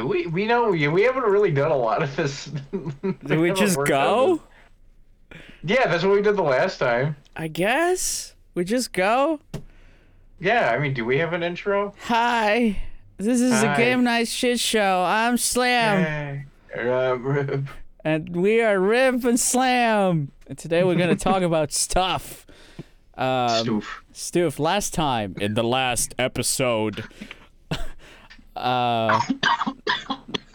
Do we know we haven't really done a lot of this. Do we just go? Yeah, that's what we did the last time. I guess we just go. Yeah, I mean, do we have an intro? Hi, this is a Game Night Shit Show. I'm Slam. Hey, Rib. And we are Rib and Slam. And today we're gonna talk about stuff. Stoof. Last time in the last episode.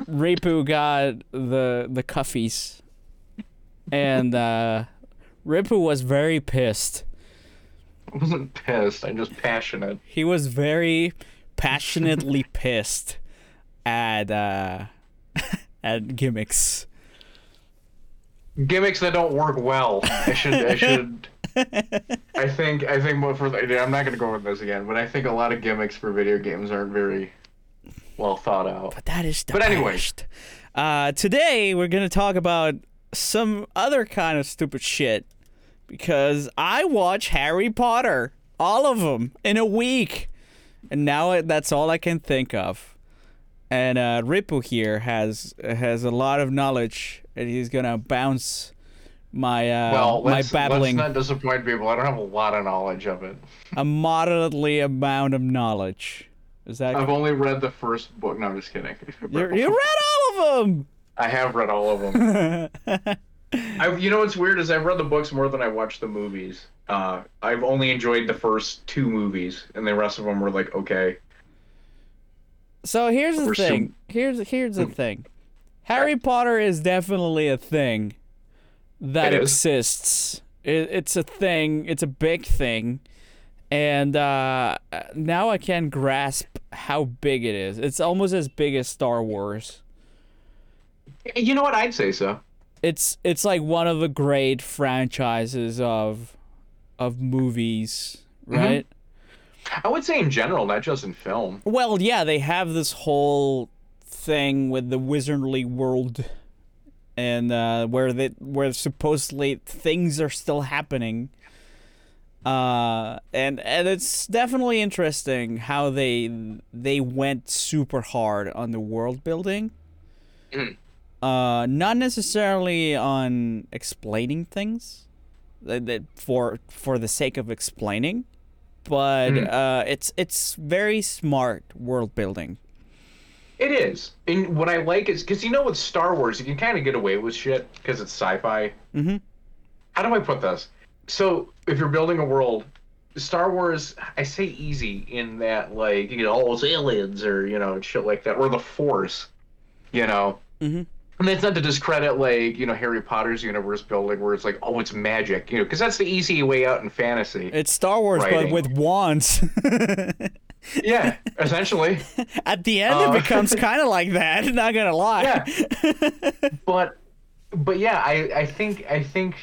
Ripu got the cuffies, and Ripu was very pissed. I wasn't pissed, I'm just passionate. He was very passionately pissed at gimmicks. Gimmicks that don't work well. I should I think more for, I'm not gonna go over this again, but I think a lot of gimmicks for video games aren't very well thought out. But that is the best. Today we're gonna talk about some other kind of stupid shit because I watch Harry Potter, all of them, in a week, and now that's all I can think of. And Ripu here has a lot of knowledge, and he's gonna bounce my my babbling. Let's not disappoint people. I don't have a lot of knowledge of it. A moderately amount of knowledge. I've only read the first book. No, I'm just kidding. You read all of them! I have read all of them. You know what's weird is I've read the books more than I watched the movies. I've only enjoyed the first two movies, and the rest of them were like, okay. So here's the thing. Here's the thing. Harry Potter is definitely a thing that exists. It's a thing. It's a big thing. And now I can grasp how big it is. It's almost as big as Star Wars. You know what? I'd say so. It's like one of the great franchises of movies, right? Mm-hmm. I would say in general, not just in film. Well, yeah, they have this whole thing with the wizardly world, and where supposedly things are still happening. And it's definitely interesting how they went super hard on the world building. Not necessarily on explaining things that for the sake of explaining, but it's very smart world building. It is. And what I like is, because you know with Star Wars, you can kind of get away with shit because it's sci-fi. Mm-hmm. How do I put this? So, if you're building a world, Star Wars, I say easy in that, like, you know, all those aliens or, you know, shit like that, or the Force, you know. Mm-hmm. And that's not to discredit, like, you know, Harry Potter's universe building where it's like, oh, it's magic, you know, because that's the easy way out in fantasy. It's Star Wars, writing. But with wands. Yeah, essentially. At the end, it becomes kind of like that, not gonna lie. Yeah. But yeah, I think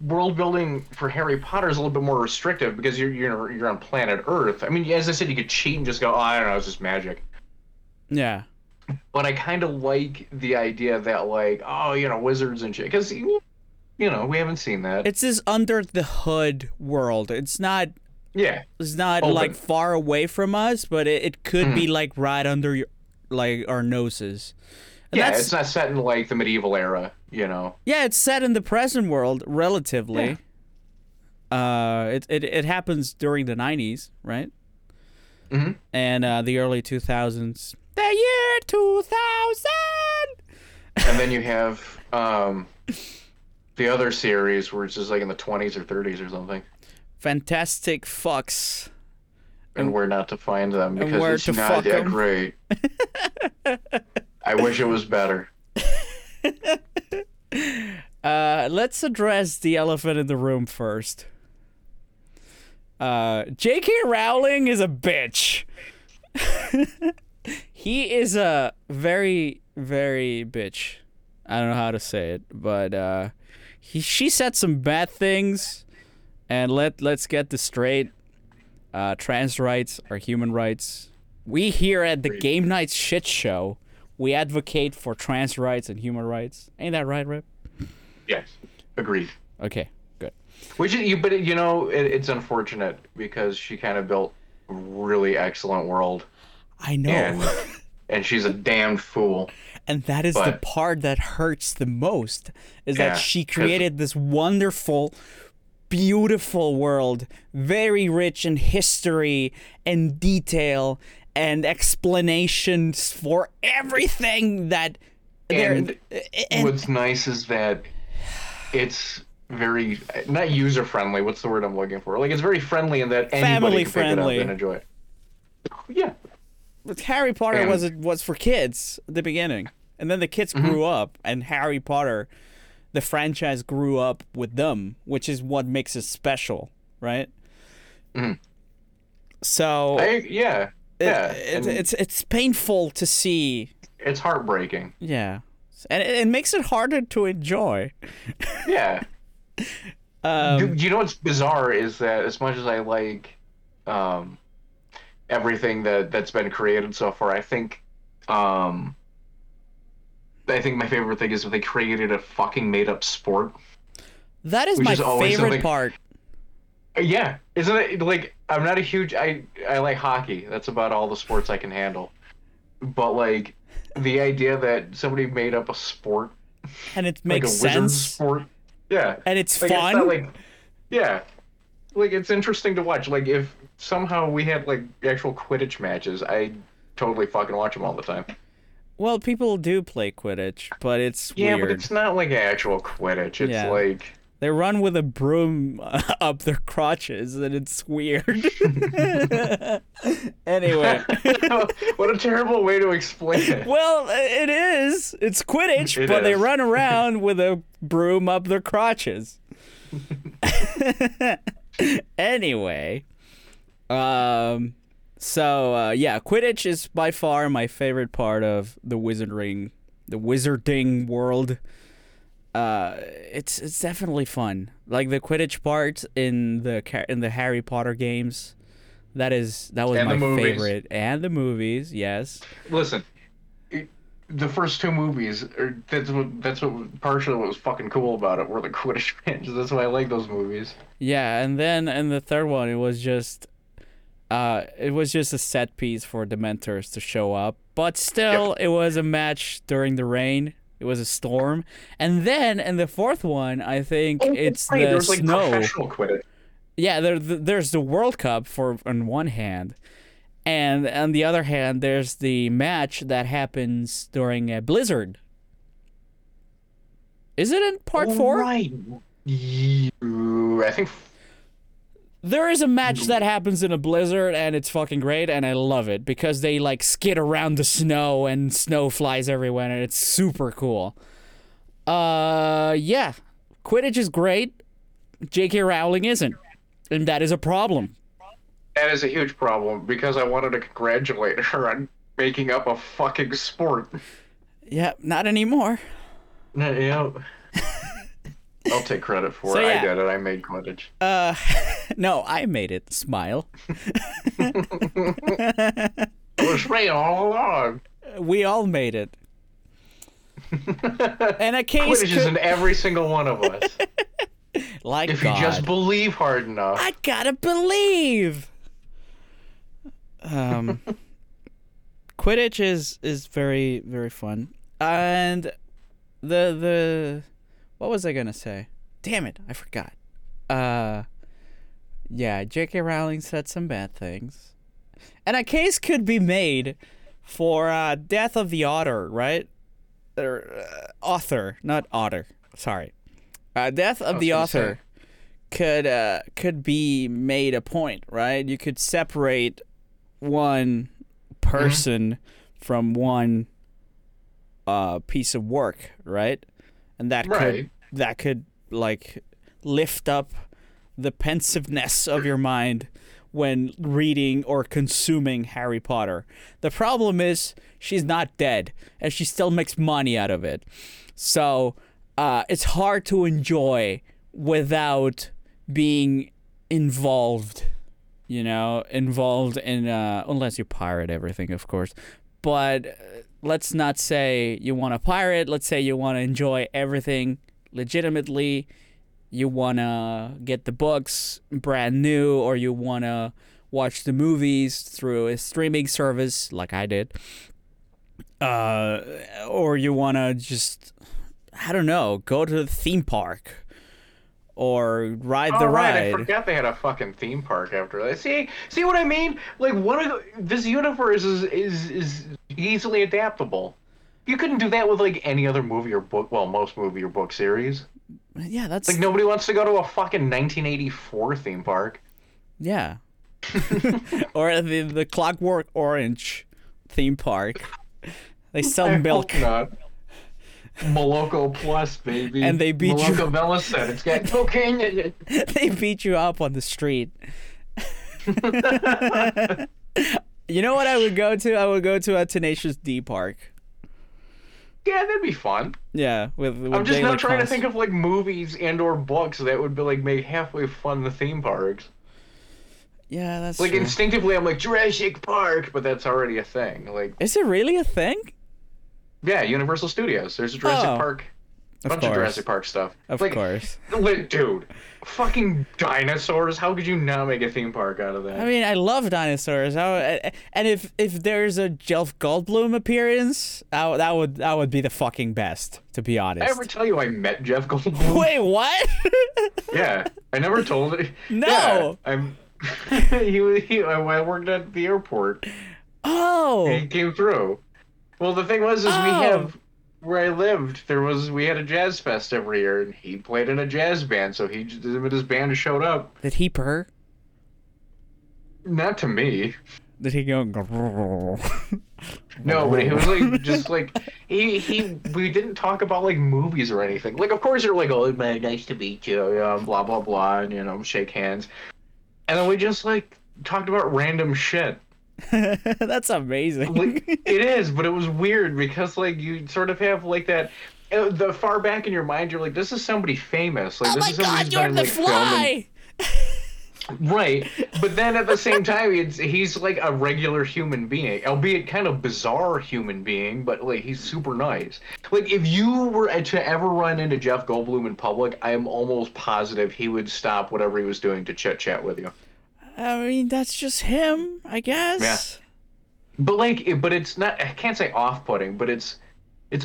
world building for Harry Potter is a little bit more restrictive because you're on planet Earth. I mean, as I said, you could cheat and just go, oh, I don't know, it's just magic. Yeah. But I kind of like the idea that, like, oh, you know, wizards and shit, because, you know, we haven't seen that. It's this under the hood world. It's not. Yeah. It's not open. Like far away from us, but it could be like right under your, like, our noses. And yeah, it's not set in, like, the medieval era, you know. Yeah, it's set in the present world, relatively. Yeah. It happens during the 90s, right? Mm-hmm. And the early 2000s. The year 2000! And then you have the other series where it's just, like, in the 20s or 30s or something. Fantastic Fucks. And where not to find them, because it's not that great. I wish it was better. Let's address the elephant in the room first. J.K. Rowling is a bitch. He is a very, very bitch. I don't know how to say it, but she said some bad things. And let's get this straight. Trans rights are human rights. We here at the Game Night Shit Show, we advocate for trans rights and human rights. Ain't that right, Rip? Yes, agreed. Okay, good. But you know, it's unfortunate because she kind of built a really excellent world. I know. And and she's a damned fool. And that is the part that hurts the most, is that she created this wonderful, beautiful world, very rich in history and detail and explanations for everything that... And what's nice is that it's very, not user-friendly, what's the word I'm looking for? Like, it's very friendly in that anybody can pick it up and enjoy it. Yeah. But Harry Potter was for kids at the beginning. And then the kids grew up, and Harry Potter, the franchise, grew up with them, which is what makes it special, right? Mm-hmm. So... It's painful to see. It's heartbreaking. Yeah. And it makes it harder to enjoy. Yeah. You know what's bizarre is that as much as I like everything that's been created so far, I think my favorite thing is that they created a fucking made-up sport. That is my favorite part. Yeah. Isn't it, like, I'm not a huge... I like hockey. That's about all the sports I can handle. But, like, the idea that somebody made up a sport. And it makes sense. Like a wizard sport. Yeah. And it's fun. It's not like, yeah. Like, it's interesting to watch. Like, if somehow we had, like, actual Quidditch matches, I totally fucking watch them all the time. Well, people do play Quidditch, but it's weird. Yeah, but it's not, like, actual Quidditch. It's, like... They run with a broom up their crotches, and it's weird. Anyway. What a terrible way to explain it. Well, it is. It's Quidditch, they run around with a broom up their crotches. Anyway. Quidditch is by far my favorite part of the wizarding world. It's definitely fun. Like the Quidditch part in the Harry Potter games, that was my favorite, and the movies. Yes. Listen, the first two movies, that's partially what was fucking cool about it, were the Quidditch matches. That's why I like those movies. Yeah, and then in the third one, it was just a set piece for Dementors to show up, but still, it was a match during the rain. It was a storm. And then in the fourth one, I think there's like snow. Professional Quidditch. Yeah, there's the World Cup on one hand. And on the other hand, there's the match that happens during a blizzard. Is it in part four? Right. I think... There is a match that happens in a blizzard, and it's fucking great, and I love it because they like skid around the snow, and snow flies everywhere, and it's super cool. Quidditch is great. J.K. Rowling isn't, and that is a problem. That is a huge problem because I wanted to congratulate her on making up a fucking sport. Yeah, not anymore. No, yeah. I'll take credit for it. Yeah. I did it. I made Quidditch. No, I made it. Smile. It was me all along. We all made it. And a case Quidditch is in every single one of us. Like if you just believe hard enough. I gotta believe. Quidditch is very, very fun, and the. What was I going to say? Damn it, I forgot. J.K. Rowling said some bad things. And a case could be made for Death of the Otter, right? Author, not Otter. Sorry. Death of the Author could be made a point, right? You could separate one person from one piece of work, right? And that could like lift up the pensiveness of your mind when reading or consuming Harry Potter. The problem is she's not dead, and she still makes money out of it. So it's hard to enjoy without being involved, in unless you pirate everything, of course. But let's not say you want to pirate. Let's say you want to enjoy everything legitimately. You want to get the books brand new, or you want to watch the movies through a streaming service like I did. Or you want to just, I don't know, go to the theme park or ride the ride. I forgot they had a fucking theme park after that. See what I mean? Like, this universe is easily adaptable. You couldn't do that with, like, any other movie or book. Well, most movie or book series. Yeah, that's... Like, nobody wants to go to a fucking 1984 theme park. Yeah. Or the Clockwork Orange theme park. They sell milk. Hope not. Moloko Plus, baby. And they beat Moloko you... Moloko Bella said it's got cocaine in it. They beat you up on the street. You know what I would go to? I would go to a Tenacious D park. Yeah, that'd be fun. Yeah. With I'm just now trying to think of, like, movies and or books that would be, like, make halfway fun the theme parks. Yeah, that's like true. Instinctively I'm like, Jurassic Park, but that's already a thing. Like, is it really a thing? Yeah, Universal Studios. There's a Jurassic Park. A bunch of Jurassic Park stuff. Of course. Dude, fucking dinosaurs. How could you not make a theme park out of that? I mean, I love dinosaurs. And if there's a Jeff Goldblum appearance, that would be the fucking best, to be honest. Did I ever tell you I met Jeff Goldblum? Wait, what? Yeah, I never told it. No. Yeah, I worked at the airport. Oh. And he came through. Well, the thing was, where I lived, we had a jazz fest every year, and he played in a jazz band, so his band showed up. Did he purr? Not to me. Did he go? No, but he was like, just like, we didn't talk about, like, movies or anything. Like, of course, you're like, oh, man, nice to meet you, blah, blah, blah, and, you know, shake hands. And then we just, like, talked about random shit. That's amazing. Like, it is, but it was weird because, like, you sort of have, like, that the far back in your mind, you're like, this is somebody famous. Like, oh, this is somebody you're in The Fly. Right, but then at the same time, he's like a regular human being, albeit kind of bizarre human being, but, like, he's super nice. Like, if you were to ever run into Jeff Goldblum in public, I am almost positive he would stop whatever he was doing to chit chat with you. I mean, that's just him, I guess. Yeah. But, like, it's not, I can't say off-putting, but it's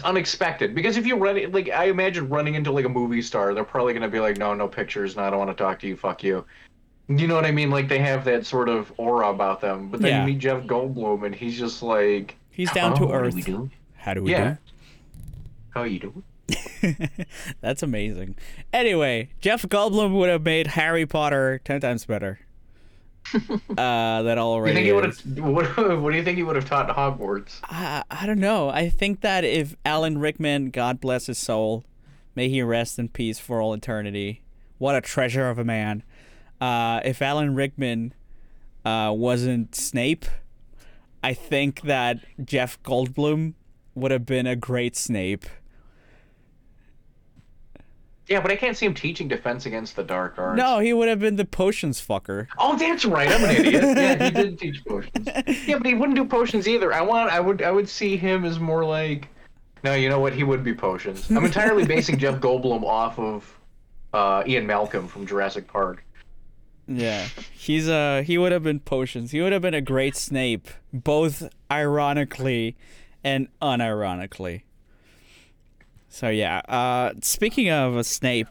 unexpected. Because if you run it, like, I imagine running into, like, a movie star, they're probably going to be like, no pictures, no, I don't want to talk to you, fuck you. You know what I mean? Like, they have that sort of aura about them. But then you meet Jeff Goldblum, and he's just like... He's down to earth. How do we do? How do we do? How are you doing? That's amazing. Anyway, Jeff Goldblum would have made Harry Potter 10 times better. That already. What do you think he would have taught in Hogwarts? I don't know. I think that if Alan Rickman, God bless his soul, may he rest in peace for all eternity. What a treasure of a man! If Alan Rickman wasn't Snape, I think that Jeff Goldblum would have been a great Snape. Yeah, but I can't see him teaching Defense Against the Dark Arts. No, he would have been the potions fucker. Oh, that's right. I'm an idiot. Yeah, he did teach potions. Yeah, but he wouldn't do potions either. I would see him as more like... No, you know what? He would be potions. I'm entirely basing Jeff Goldblum off of Ian Malcolm from Jurassic Park. Yeah, he would have been potions. He would have been a great Snape, both ironically and unironically. So yeah, speaking of a Snape,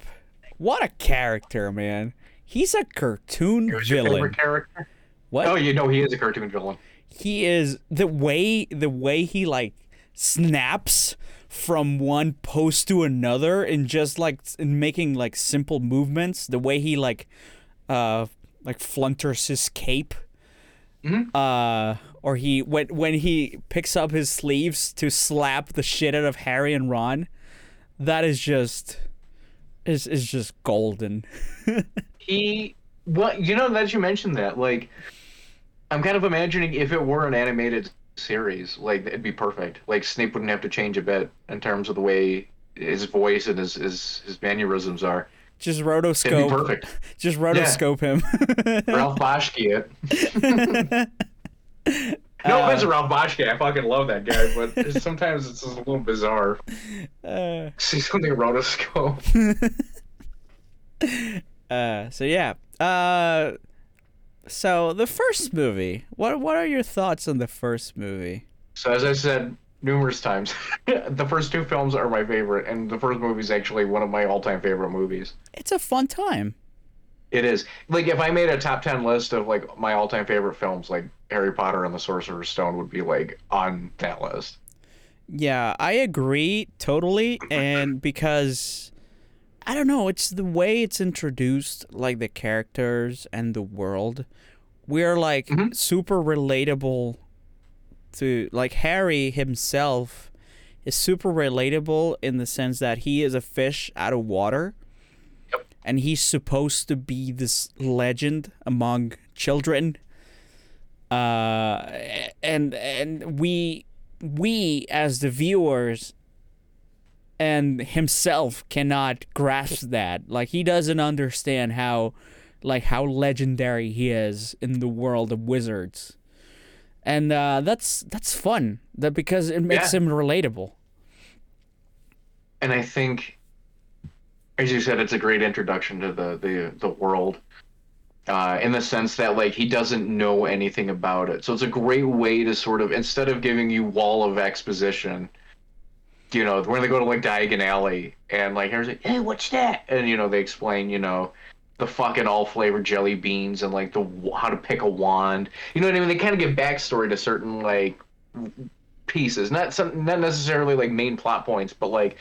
what a character, man. He's a cartoon villain. Your favorite character? What? Oh, you know he is a cartoon villain. He is the way he, like, snaps from one pose to another and just, like, making, like, simple movements. The way he, like flutters his cape. Mm-hmm. Or he when he picks up his sleeves to slap the shit out of Harry and Ron. That is just golden. That you mentioned that, like, I'm kind of imagining if it were an animated series, like, it'd be perfect. Like, Snape wouldn't have to change a bit in terms of the way his voice and his mannerisms are. Just rotoscope. It'd be perfect. Just rotoscope him. Ralph Boschke it. No offense to Ralph Boschke, I fucking love that guy, but sometimes it's just a little bizarre. See something rotoscope. So yeah. So the first movie. What are your thoughts on the first movie? So as I said, numerous times. The first two films are my favorite, and the first movie is actually one of my all-time favorite movies. It's a fun time. It is. Like, if I made a top 10 list of, like, my all-time favorite films, like, Harry Potter and the Sorcerer's Stone would be, like, on that list. Yeah, I agree totally, and because, I don't know, it's the way it's introduced, like, the characters and the world. We're, like, super relatable to, like, Harry himself is super relatable in the sense that he is a fish out of water. And he's supposed to be this legend among children. And we as the viewers and himself cannot grasp that. Like, he doesn't understand how legendary he is in the world of wizards. And that's fun. That because it makes him relatable. And I think, as you said, it's a great introduction to the world, in the sense that, like, he doesn't know anything about it. So it's a great way to sort of, instead of giving you wall of exposition, you know, where they go to, like, Diagon Alley, and, like, Harry's like, hey, what's that? And, you know, they explain, you know, the fucking all-flavored jelly beans and, like, how to pick a wand. You know what I mean? They kind of give backstory to certain, like, pieces. Not necessarily, like, main plot points, but, like,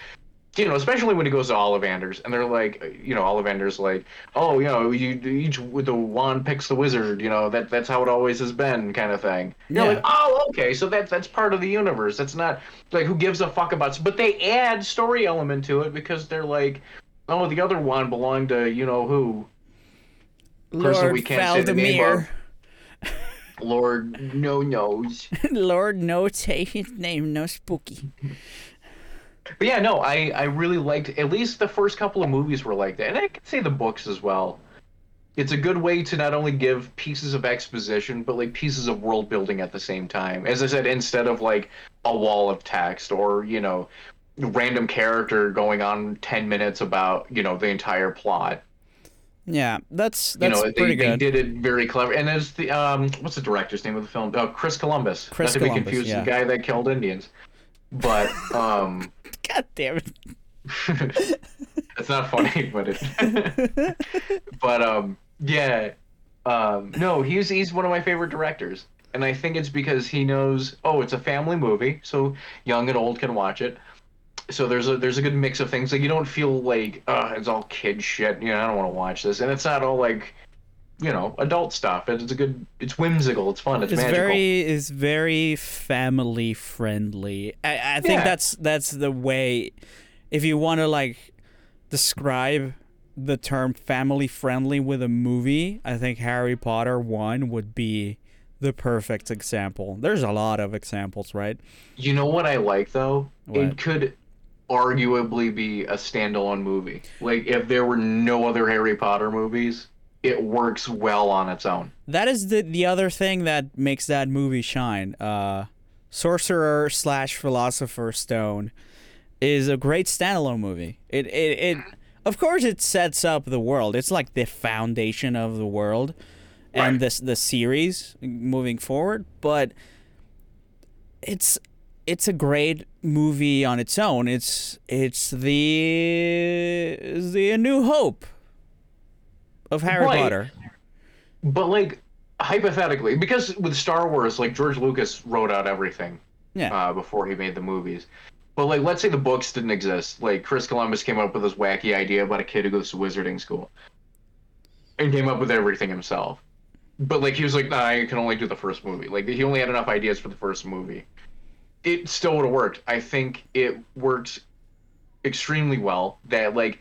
you know, especially when he goes to Ollivander's, and they're like, you know, Ollivander's like, oh, you know, the wand picks the wizard, you know, that's how it always has been, kind of thing. Yeah. You're like, oh, okay, so that's part of the universe. That's not, like, who gives a fuck about it? But they add story element to it because they're like, oh, the other wand belonged to, you know, who? Lord we can't say the name of. Lord No-Nose. Lord No, say his name, no spooky. But yeah, no, I really liked, at least the first couple of movies were like that. And I can say the books as well. It's a good way to not only give pieces of exposition, but, like, pieces of world building at the same time. As I said, instead of, like, a wall of text or, you know, random character going on 10 minutes about, you know, the entire plot. Yeah, that's you know, pretty good. They did it very clever. And it's the, what's the director's name of the film? Oh, Chris Columbus. Chris Columbus, not to be confused with the guy that killed Indians. But, God damn it. It's not funny, but it. But, yeah. No, he's one of my favorite directors. And I think it's because he knows, oh, it's a family movie, so young and old can watch it. So there's a good mix of things. Like, you don't feel like, it's all kid shit. You know, I don't want to watch this. And it's not all, like, you know, adult stuff. It's a good, it's whimsical, it's fun, it's magical. It's very family friendly. I think that's the way, if you want to, like, describe the term family friendly with a movie, I think Harry Potter 1 would be the perfect example. There's a lot of examples, right? You know what I like, though? What? It could arguably be a standalone movie. Like, if there were no other Harry Potter movies, it works well on its own. That is the other thing that makes that movie shine. Sorcerer / Philosopher's Stone is a great standalone movie. It of course it sets up the world. It's like the foundation of the world and the series moving forward, but it's a great movie on its own. It's the New Hope of Harry Potter. But, like, hypothetically, because with Star Wars, like, George Lucas wrote out everything before he made the movies. But, like, let's say the books didn't exist. Like, Chris Columbus came up with this wacky idea about a kid who goes to wizarding school and came up with everything himself. But, like, he was like, nah, I can only do the first movie. Like, he only had enough ideas for the first movie. It still would have worked. I think it worked extremely well that, like,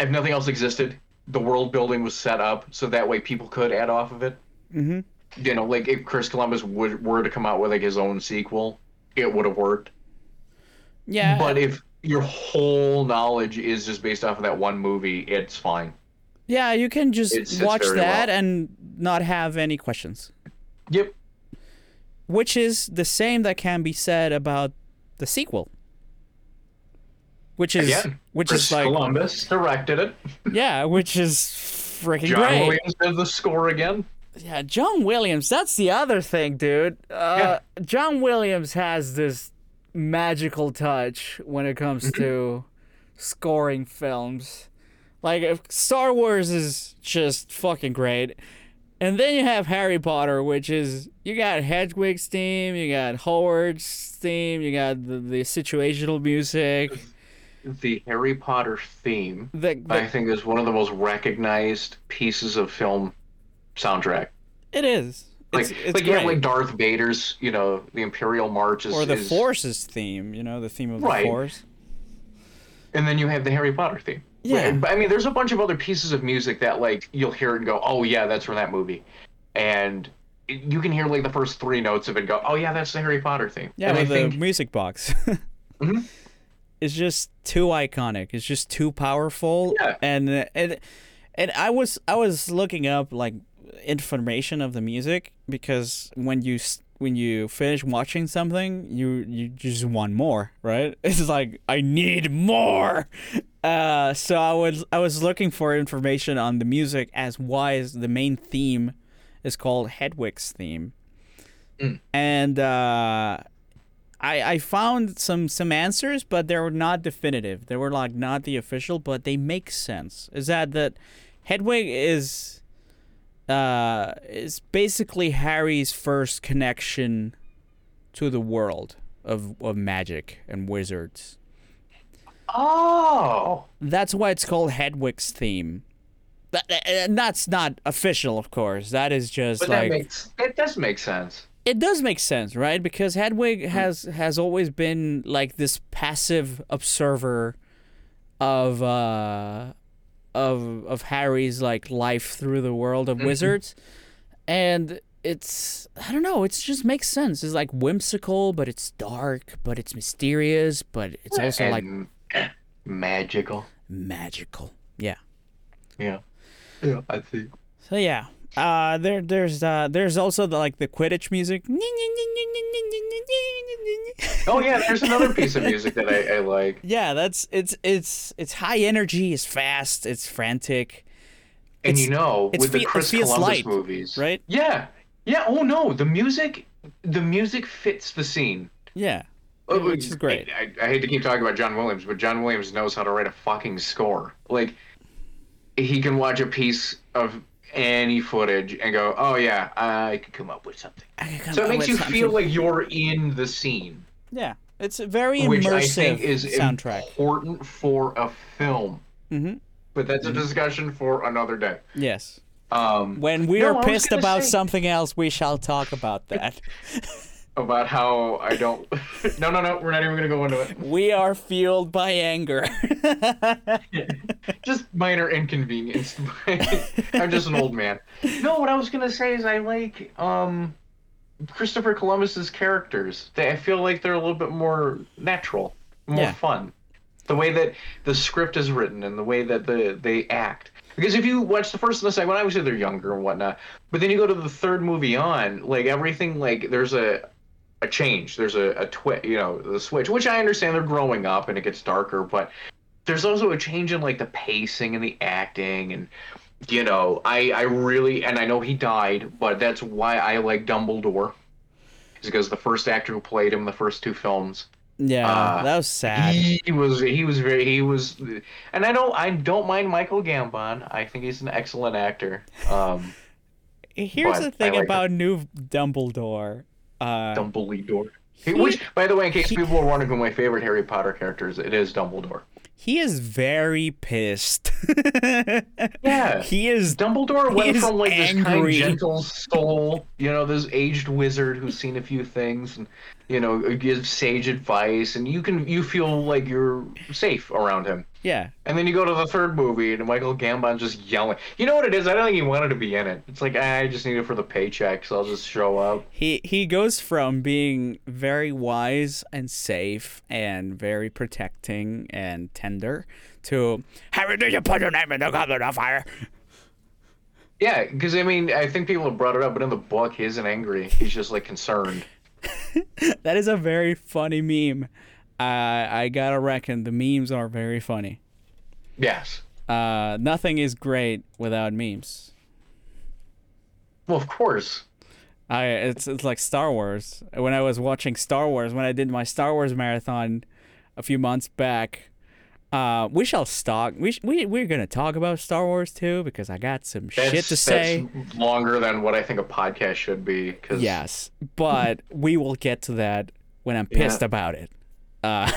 if nothing else existed, the world building was set up so that way people could add off of it. Mm-hmm. You know, like, if Chris Columbus were to come out with, like, his own sequel, it would have worked. Yeah. But if your whole knowledge is just based off of that one movie, it's fine. Yeah, you can just watch that and not have any questions. Yep. Which is the same that can be said about the sequel. Which is, again, which Chris is like Columbus directed it. Yeah, which is freaking great. John Williams did the score again. Yeah, John Williams. That's the other thing, dude. John Williams has this magical touch when it comes to scoring films. Like, if Star Wars is just fucking great. And then you have Harry Potter, which is, you got Hedwig's theme, you got Howard's theme, you got the situational music. The Harry Potter theme, I think, is one of the most recognized pieces of film soundtrack. It is. It's great. Like Darth Vader's, the Imperial March. Or the Force's theme, the theme of the Force. And then you have the Harry Potter theme. Yeah. I mean, there's a bunch of other pieces of music that, you'll hear it and go, oh, yeah, that's from that movie. And you can hear, the first three notes of it and go, oh, yeah, that's the Harry Potter theme. Yeah, and the music box. Mm-hmm. It's just too iconic. It's just too powerful. Yeah. And I was looking up, information of the music, because when you finish watching something, you just want more, right? It's like, I need more. So I was looking for information on the music as why the main theme is called Hedwig's theme. Mm. And I found some answers, but they were not definitive. They were not the official, but they make sense. Is that Hedwig is basically Harry's first connection to the world of magic and wizards. Oh, that's why it's called Hedwig's theme. And that's not official, of course. That is just it does make sense. It does make sense, right? Because Hedwig has always been this passive observer of Harry's life through the world of wizards, and it's, I don't know, it just makes sense. It's whimsical, but it's dark, but it's mysterious, but it's also magical. Yeah, I see. So yeah, there's also the Quidditch music. Oh yeah, there's another piece of music that I like. Yeah, that's it's high energy, it's fast, it's frantic. And with the Chris Columbus movies, right? Yeah, yeah. Oh no, the music fits the scene. Yeah, which is great. I hate to keep talking about John Williams, but John Williams knows how to write a fucking score. He can watch a piece of any footage and go, oh yeah, I could come up with something. So it makes you feel like you're in the scene. Yeah, it's a very immersive soundtrack. Which I think is important for a film. Mm-hmm. But that's a discussion for another day. Yes. When we are pissed about something else, we shall talk about that. About how I don't... No, we're not even going to go into it. We are fueled by anger. Just minor inconvenience. I'm just an old man. No, what I was going to say is I like Christopher Columbus's characters. I feel like they're a little bit more natural, more fun. The way that the script is written and the way that they act. Because if you watch the first and the second one, obviously they're younger and whatnot. But then you go to the third movie on, everything, there's a change. There's a twist, the switch, which I understand they're growing up and it gets darker. But there's also a change in, the pacing and the acting. And, I know he died, but that's why I like Dumbledore. Because the first actor who played him, the first two films. Yeah, that was sad. He was and I don't mind Michael Gambon. I think he's an excellent actor. Here's the thing about new Dumbledore. Dumbledore. Which, by the way, in case people are wondering who my favorite Harry Potter character is, it is Dumbledore. He is very pissed. Yeah. He is. Dumbledore went from angry. This kind, gentle soul, this aged wizard who's seen a few things and, gives sage advice, and you feel like you're safe around him. Yeah. And then you go to the third movie and Michael Gambon's just yelling. You know what it is? I don't think he wanted to be in it. It's I just need it for the paycheck, so I'll just show up. He goes from being very wise and safe and very protecting and tender to, Harry, did you put your name in the Goblet of Fire? Yeah, because I think people have brought it up, but in the book he isn't angry. He's just concerned. That is a very funny meme. I gotta reckon the memes are very funny. Yes. Nothing is great without memes. Well, of course. It's like Star Wars. When I was watching Star Wars, when I did my Star Wars marathon a few months back, we're gonna talk about Star Wars too, because I got some shit to say. That's longer than what I think a podcast should be. Cause... Yes, but we will get to that when I'm pissed about it. What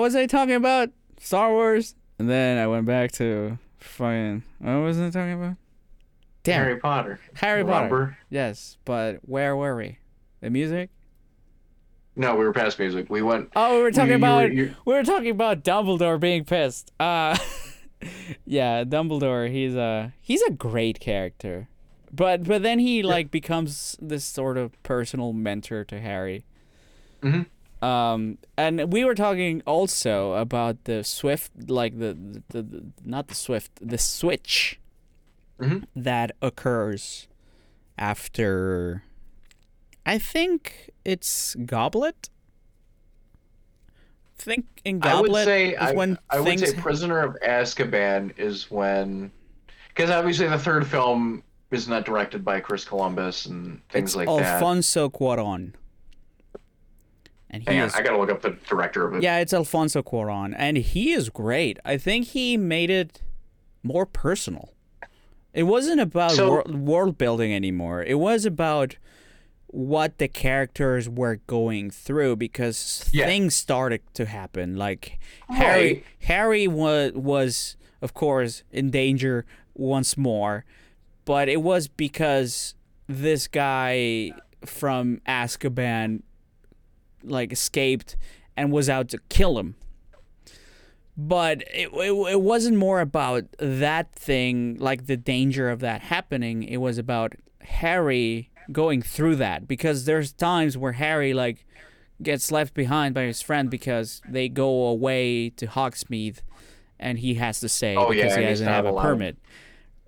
was I talking about? Star Wars, and then I went back to fucking. What was I talking about? Damn. Harry Potter. Yes, but where were we? The music? No, we were past music. We went. Oh, we were talking about Dumbledore being pissed. Yeah, Dumbledore. He's a great character, but then he becomes this sort of personal mentor to Harry. Mm-hmm. And we were talking also about the Swift, like the not the Swift, the switch. Mm-hmm. That occurs after, I think it's Goblet. I think in Goblet I would say Prisoner of Azkaban is when, because obviously the third film is not directed by Chris Columbus and things like that. It's Alfonso Cuarón. And I gotta look up the director of it. Yeah, it's Alfonso Cuarón, and he is great. I think he made it more personal. It wasn't about world building anymore. It was about what the characters were going through, because things started to happen. Like Harry was of course in danger once more, but it was because this guy from Azkaban like escaped and was out to kill him. But it wasn't more about that thing, like the danger of that happening. It was about Harry going through that, because there's times where Harry like gets left behind by his friend because they go away to Hogsmeade, and he has to stay because he doesn't have a permit.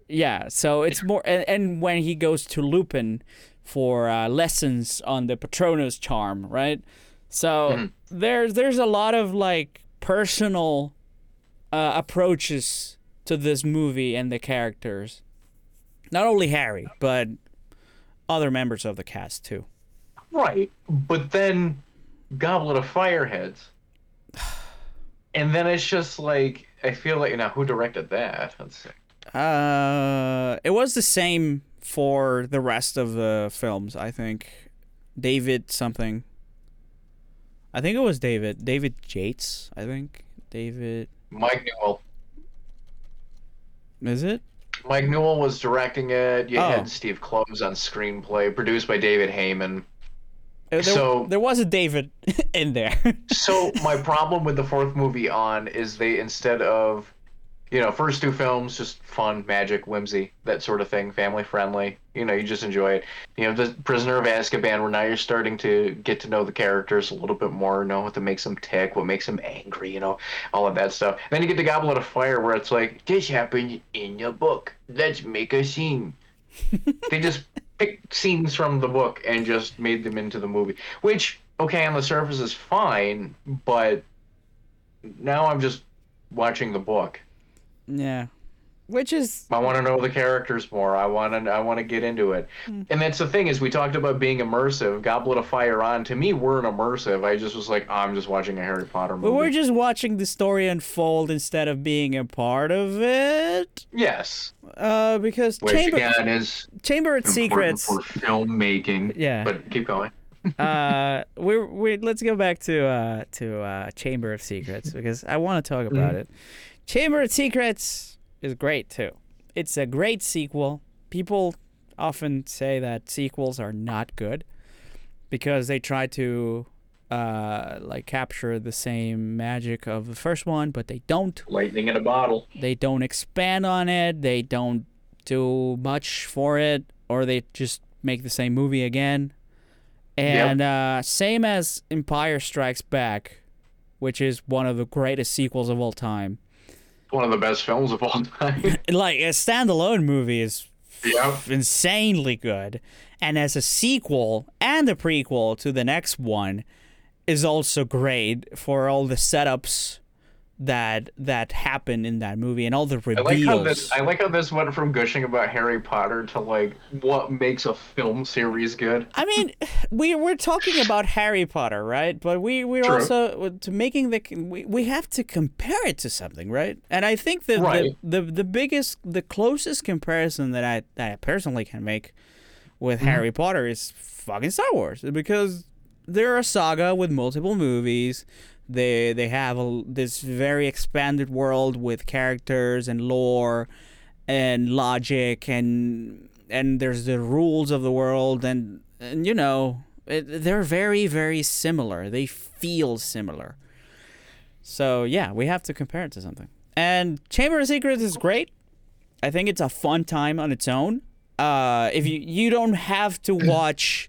Yeah, so it's more, and when he goes to Lupin for lessons on the Patronus charm, right? So there's a lot of like personal approaches to this movie and the characters, not only Harry but other members of the cast too, right? But then Goblet of Fire hits, and then it's just like, I feel like, you know, who directed that? Let's see. It was the same for the rest of the films. I think David something. I think it was David Yates, I think. David... Mike Newell. Is it? Mike Newell was directing it. You had Steve Kloves on screenplay, produced by David Heyman. There was a David in there. So my problem with the fourth movie on is they, instead of, you know, first two films, just fun, magic, whimsy, that sort of thing, family friendly. You know, you just enjoy it. You know, the Prisoner of Azkaban, where now you're starting to get to know the characters a little bit more, know what makes them tick, what makes them angry, you know, all of that stuff. And then you get the Goblet of Fire, where it's like, this happened in your book. Let's make a scene. They just picked scenes from the book and just made them into the movie, which, okay, on the surface is fine, but now I'm just watching the book. Yeah, which is, I want to know the characters more. I want to get into it. And that's the thing, is we talked about being immersive. Goblet of Fire on, to me, weren't immersive. I just was like, I'm just watching a Harry Potter movie. But we're just watching the story unfold instead of being a part of it. Yes. Because Chamber of Secrets for filmmaking. Yeah. But keep going. Let's go back to Chamber of Secrets, because I want to talk about it. Chamber of Secrets is great too. It's a great sequel. People often say that sequels are not good because they try to capture the same magic of the first one, but they don't. Lightning in a bottle. They don't expand on it. They don't do much for it, or they just make the same movie again. And same as Empire Strikes Back, which is one of the greatest sequels of all time. One of the best films of all time. Like, a standalone movie is insanely good. And as a sequel and a prequel to the next one is also great for all the setups that happened in that movie and all the reveals. I like how this went from gushing about Harry Potter to like what makes a film series good. I mean, we're talking about Harry Potter, right? But we're True. Also to making the we have to compare it to something, right? And I think that right. the closest comparison that I personally can make with mm-hmm. Harry Potter is fucking Star Wars, because they're a saga with multiple movies. They have this very expanded world with characters and lore and logic and there's the rules of the world and you know, they're very, very similar. They feel similar. So, yeah, we have to compare it to something. And Chamber of Secrets is great. I think it's a fun time on its own. If you don't have to watch...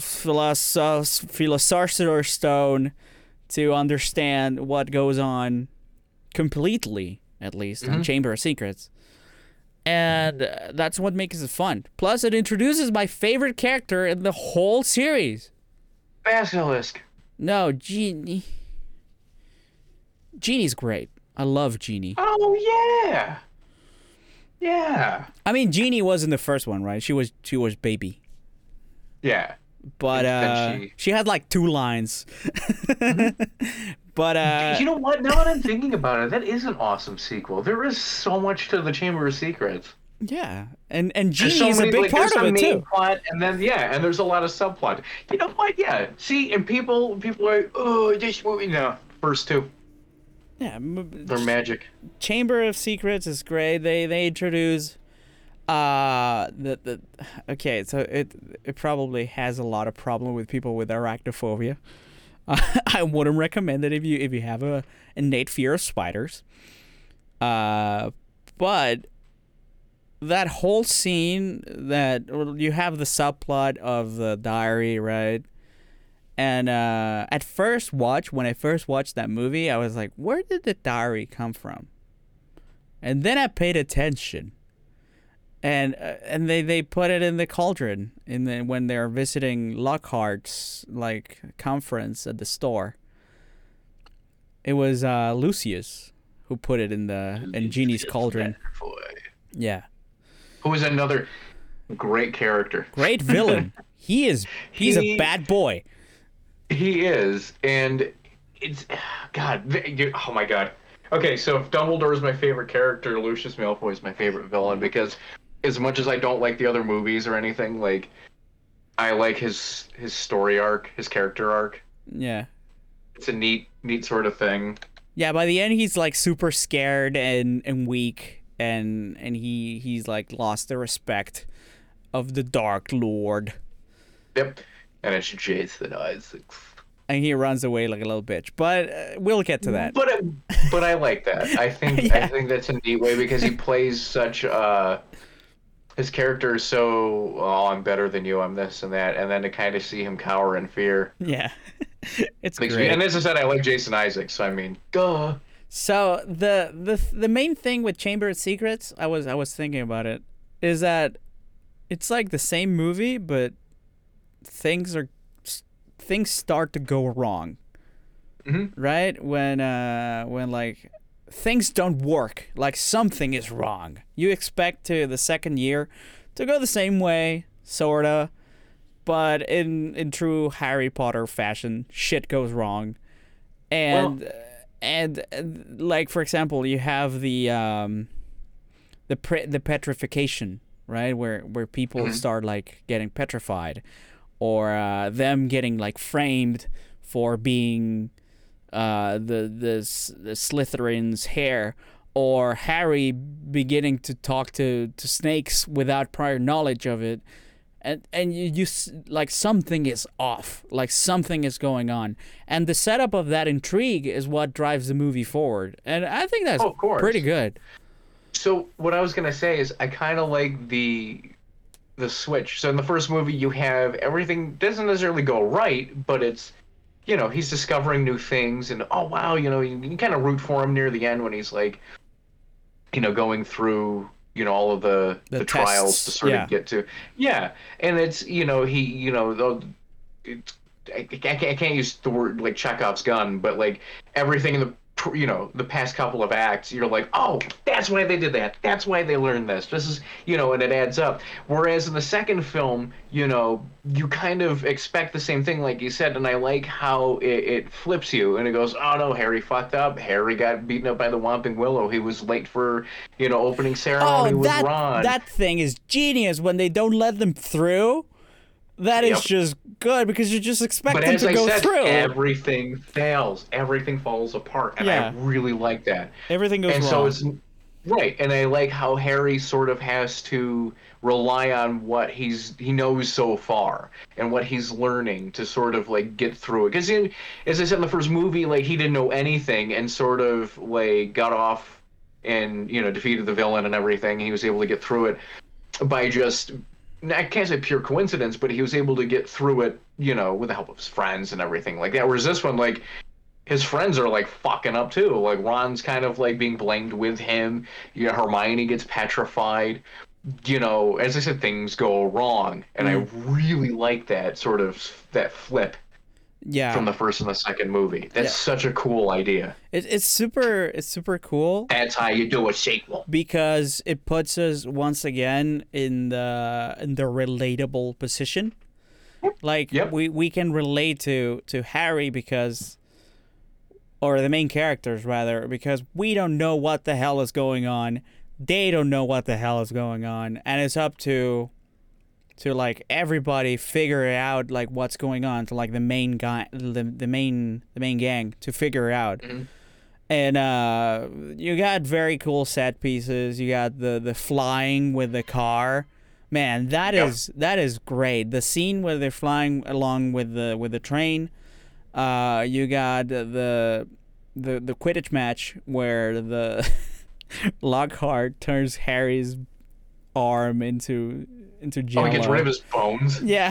Philosopher's Stone to understand what goes on completely, at least, mm-hmm. on Chamber of Secrets. And that's what makes it fun. Plus, it introduces my favorite character in the whole series. Basilisk. No, Ginny. Ginny's great. I love Ginny. Oh, yeah. Yeah. I mean, Ginny was in the first one, right? She was baby. Yeah. But she had like 2 lines. mm-hmm. But you know what? Now that I'm thinking about it, that is an awesome sequel. There is so much to the Chamber of Secrets. Yeah. And Ginny's a big part of it too. Plot, and then and there's a lot of subplot. You know what? Yeah. See, and people are like, oh, this movie. No, first two. Yeah. They're magic. Chamber of Secrets is great. They introduce. Okay, so it probably has a lot of problem with people with arachnophobia. I wouldn't recommend it if you have a innate fear of spiders. But that whole scene that you have the subplot of the diary, right? And when I first watched that movie, I was like, where did the diary come from? And then I paid attention. And they put it in the cauldron when they're visiting Lockhart's like conference at the store. It was Lucius who put it in Ginny's cauldron. Yeah, who is another great character, great villain. He's a bad boy. He is, and it's God. Oh my God. Okay, so if Dumbledore is my favorite character, Lucius Malfoy is my favorite villain because. As much as I don't like the other movies or anything, like I like his story arc, his character arc. Yeah, it's a neat sort of thing. Yeah, by the end he's like super scared and weak, and he's like lost the respect of the Dark Lord. Yep, and it's Jason Isaacs. And he runs away like a little bitch, but we'll get to that. But I like that. I think yeah. I think that's a neat way because he plays such his character is so, oh, I'm better than you, I'm this and that, and then to kind of see him cower in fear. Yeah, it's great. And as I said, I like Jason Isaacs, so I mean, duh. So the main thing with Chamber of Secrets, I was thinking about it, is that it's like the same movie, but things start to go wrong, mm-hmm. right? When like. Things don't work. Like something is wrong. You expect to the second year to go the same way, sorta, but in true Harry Potter fashion, shit goes wrong. And well, and like for example, you have the petrification, right, where people mm-hmm. start like getting petrified, or them getting like framed for being. The Slytherin's hair, or Harry beginning to talk to snakes without prior knowledge of it, and you like something is off, like something is going on, and the setup of that intrigue is what drives the movie forward, and I think that's pretty good. So what I was gonna say is I kind of like the switch. So in the first movie you have everything doesn't necessarily go right, but it's. You know, he's discovering new things, and oh wow, you know, you kind of root for him near the end when he's like, you know, going through, you know, all of the trials to sort of get to, and it's, you know, he, you know, it's I can't use the word like Chekhov's gun, but like everything in the, you know, the past couple of acts, you're like, oh, that's why they did that. That's why they learned this. This is, you know, and it adds up. Whereas in the second film, you know, you kind of expect the same thing, like you said, and I like how it flips you and it goes, oh no, Harry fucked up. Harry got beaten up by the Whomping Willow. He was late for, you know, opening ceremony with Ron. That thing is genius when they don't let them through. That is just good because you just expect them to go through. But as I said, everything fails. Everything falls apart. And I really like that. Everything goes wrong. So it's, right. And I like how Harry sort of has to rely on what he knows so far and what he's learning to sort of like get through it. Because as I said in the first movie, like he didn't know anything and sort of like got off and, you know, defeated the villain and everything. He was able to get through it by just... I can't say pure coincidence, but he was able to get through it, you know, with the help of his friends and everything like that. Whereas this one, like, his friends are, like, fucking up, too. Like, Ron's kind of, like, being blamed with him. You know, Hermione gets petrified. You know, as I said, things go wrong. And I really like that sort of, that flip from the first and the second movie. That's such a cool idea. It's super cool. That's how you do a sequel. Because it puts us once again in the relatable position. Like we can relate to Harry because, or the main characters rather, because we don't know what the hell is going on. They don't know what the hell is going on, and it's up to like everybody figure out like what's going on, to like the main guy, the main gang to figure it out. Mm-hmm. And you got very cool set pieces. You got the flying with the car. Man, that is great. The scene where they're flying along with the train. You got the Quidditch match where the Lockhart turns Harry's arm into jello. Oh, he gets rid of his bones. Yeah.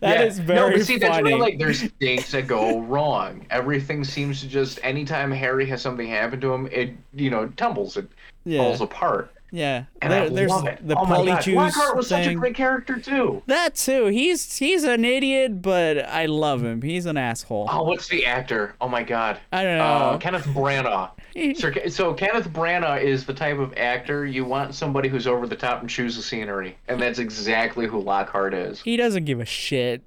That is very funny. No, but see, that's where, like, there's things that go wrong. Everything seems to just, anytime Harry has something happen to him, it, you know, tumbles. It falls apart. Yeah. And I love it. The Polyjuice Lockhart was such a great character, too. That, too. He's an idiot, but I love him. He's an asshole. Oh, what's the actor? Oh, my God. I don't know. Kenneth Branagh. So Kenneth Branagh is the type of actor you want, somebody who's over the top and chews the scenery, and that's exactly who Lockhart is. He doesn't give a shit.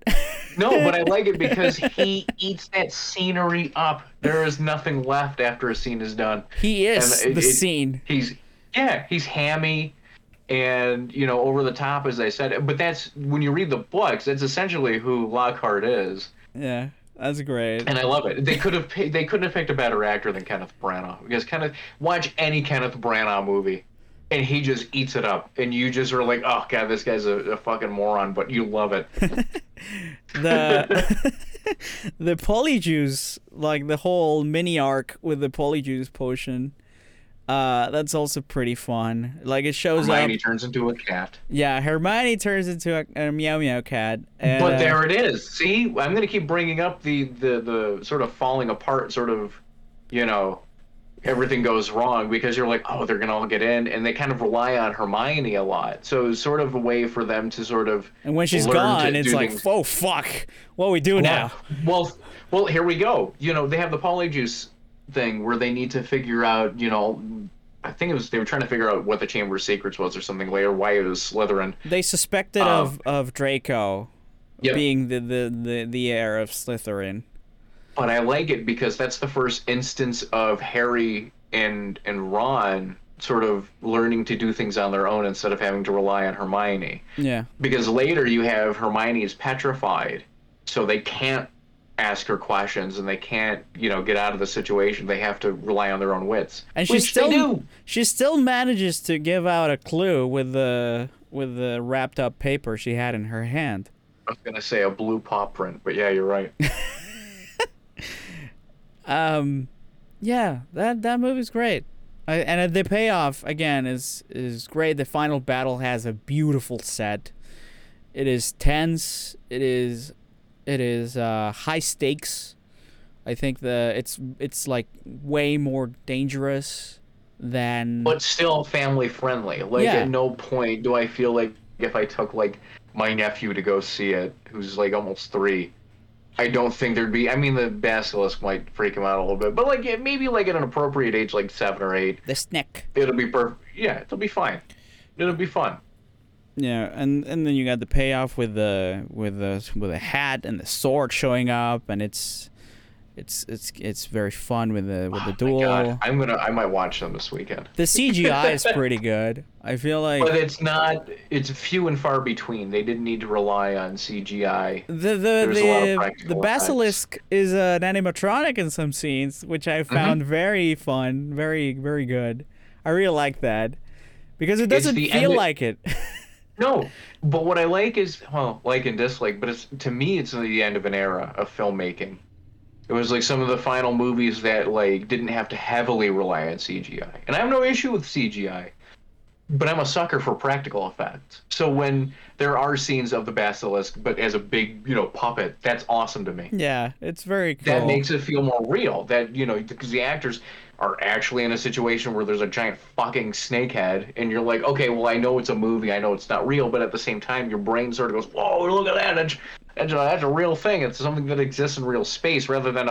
No, but I like it because he eats that scenery up. There is nothing left after a scene is done. He is scene. He's hammy and, you know, over the top, as I said. But that's, when you read the books, that's essentially who Lockhart is. Yeah. That's great, and I love it. They couldn't have picked a better actor than Kenneth Branagh, because watch any Kenneth Branagh movie, and he just eats it up, and you just are like, oh God, this guy's a fucking moron, but you love it. The Polyjuice, like the whole mini arc with the Polyjuice potion, that's also pretty fun. Like it shows Hermione turns into a cat. Yeah, Hermione turns into a meow meow cat. And, but there it is. See, I'm gonna keep bringing up the sort of falling apart, sort of, you know, everything goes wrong, because you're like, oh, they're gonna all get in, and they kind of rely on Hermione a lot. So it's sort of a way for them to sort of. And when she's gone, it's like, oh fuck, what we do now? Well, here we go. You know, they have the Polyjuice thing where they need to figure out, you know, I think it was they were trying to figure out what the Chamber of Secrets was or something later, why it was Slytherin. They suspected of Draco being the heir of Slytherin. But I like it because that's the first instance of Harry and Ron sort of learning to do things on their own instead of having to rely on Hermione. Yeah. Because later you have Hermione is petrified, so they can't ask her questions and they can't, you know, get out of the situation. They have to rely on their own wits, and she still manages to give out a clue with the wrapped up paper she had in her hand. I was gonna say a blue paw print, but yeah, you're right. That movie's great, and the payoff again is great. The final battle has a beautiful set. It is tense. It is high stakes. I think it's like way more dangerous than. But still family friendly. Like at no point do I feel like if I took like my nephew to go see it, who's like almost 3, I don't think there'd be... I mean, the Basilisk might freak him out a little bit. But, like, maybe, like, at an appropriate age, like 7 or 8. The Snick. It'll be perfect. Yeah, it'll be fine. It'll be fun. Yeah, and then you got the payoff with the hat and the sword showing up, and it's very fun with the duel. God. I might watch them this weekend. The CGI is pretty good. I feel like, but it's few and far between. They didn't need to rely on CGI. The Basilisk is an animatronic in some scenes, which I found very fun, very very good. I really like that because it doesn't feel like it. No, but what I like is, well, like and dislike, but to me it's the end of an era of filmmaking. It was like some of the final movies that like didn't have to heavily rely on CGI. And I have no issue with CGI, but I'm a sucker for practical effects. So when there are scenes of the Basilisk, but as a big, puppet, that's awesome to me. Yeah, it's very cool. That makes it feel more real, that, because the actors are actually in a situation where there's a giant fucking snakehead, and you're like, okay, well, I know it's a movie, I know it's not real, but at the same time, your brain sort of goes, whoa, look at that, that's a real thing. It's something that exists in real space, rather than,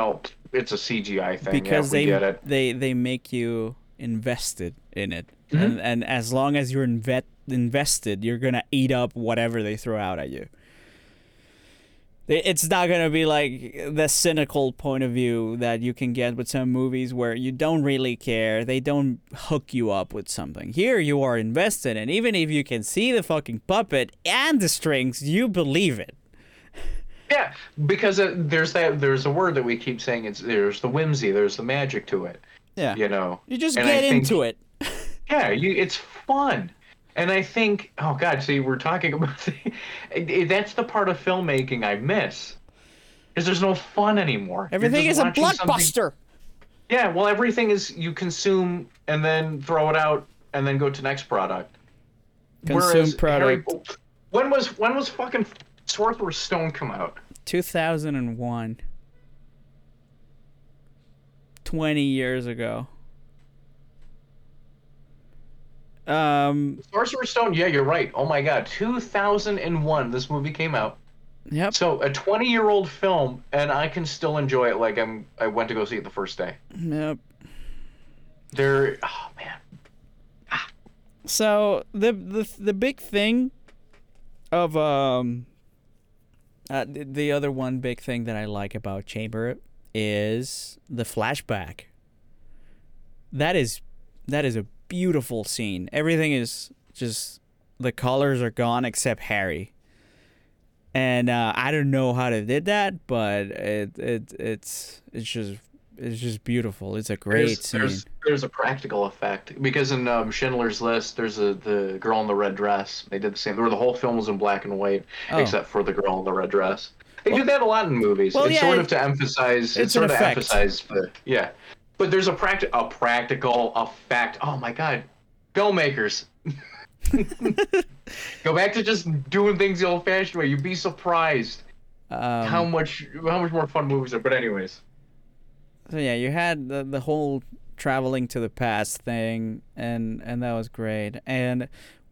it's a CGI thing. Because they make you invested in it, and as long as you're invested, you're gonna eat up whatever they throw out at you. It's not going to be like the cynical point of view that you can get with some movies where you don't really care. They don't hook you up with something. Here you are invested, and even if you can see the fucking puppet and the strings, you believe it. Yeah, because there's a word that we keep saying. There's the whimsy, there's the magic to it. Yeah. You just get into it. Yeah, it's fun. And I think, oh God, see, we're talking about that's the part of filmmaking I miss, because there's no fun anymore. Everything is a blockbuster. Yeah, well, everything is you consume and then throw it out and then go to next product. Consume product. Harry, when was fucking Sorcerer's Stone come out? 2001. 20 years ago. Sorcerer's Stone, yeah, you're right. Oh my God, 2001, this movie came out. Yep. So a 20-year-old film, and I can still enjoy it like I went to go see it the first day. Yep. Oh man. Ah. So the big thing of the other one big thing that I like about Chamber is the flashback. That is a beautiful scene. Everything is just, the colors are gone except Harry, and I don't know how they did that, but it's just beautiful. It's a great scene. There's a practical effect, because in Schindler's List, there's the girl in the red dress. They did the same. The whole film was in black and white, except for the girl in the red dress. They do that a lot in movies. Well, it's sort of to emphasize the. But there's a practical effect. Oh my God, filmmakers, go back to just doing things the old-fashioned way. You'd be surprised how much more fun movies are. But anyways, so yeah, you had the whole traveling to the past thing, and that was great. And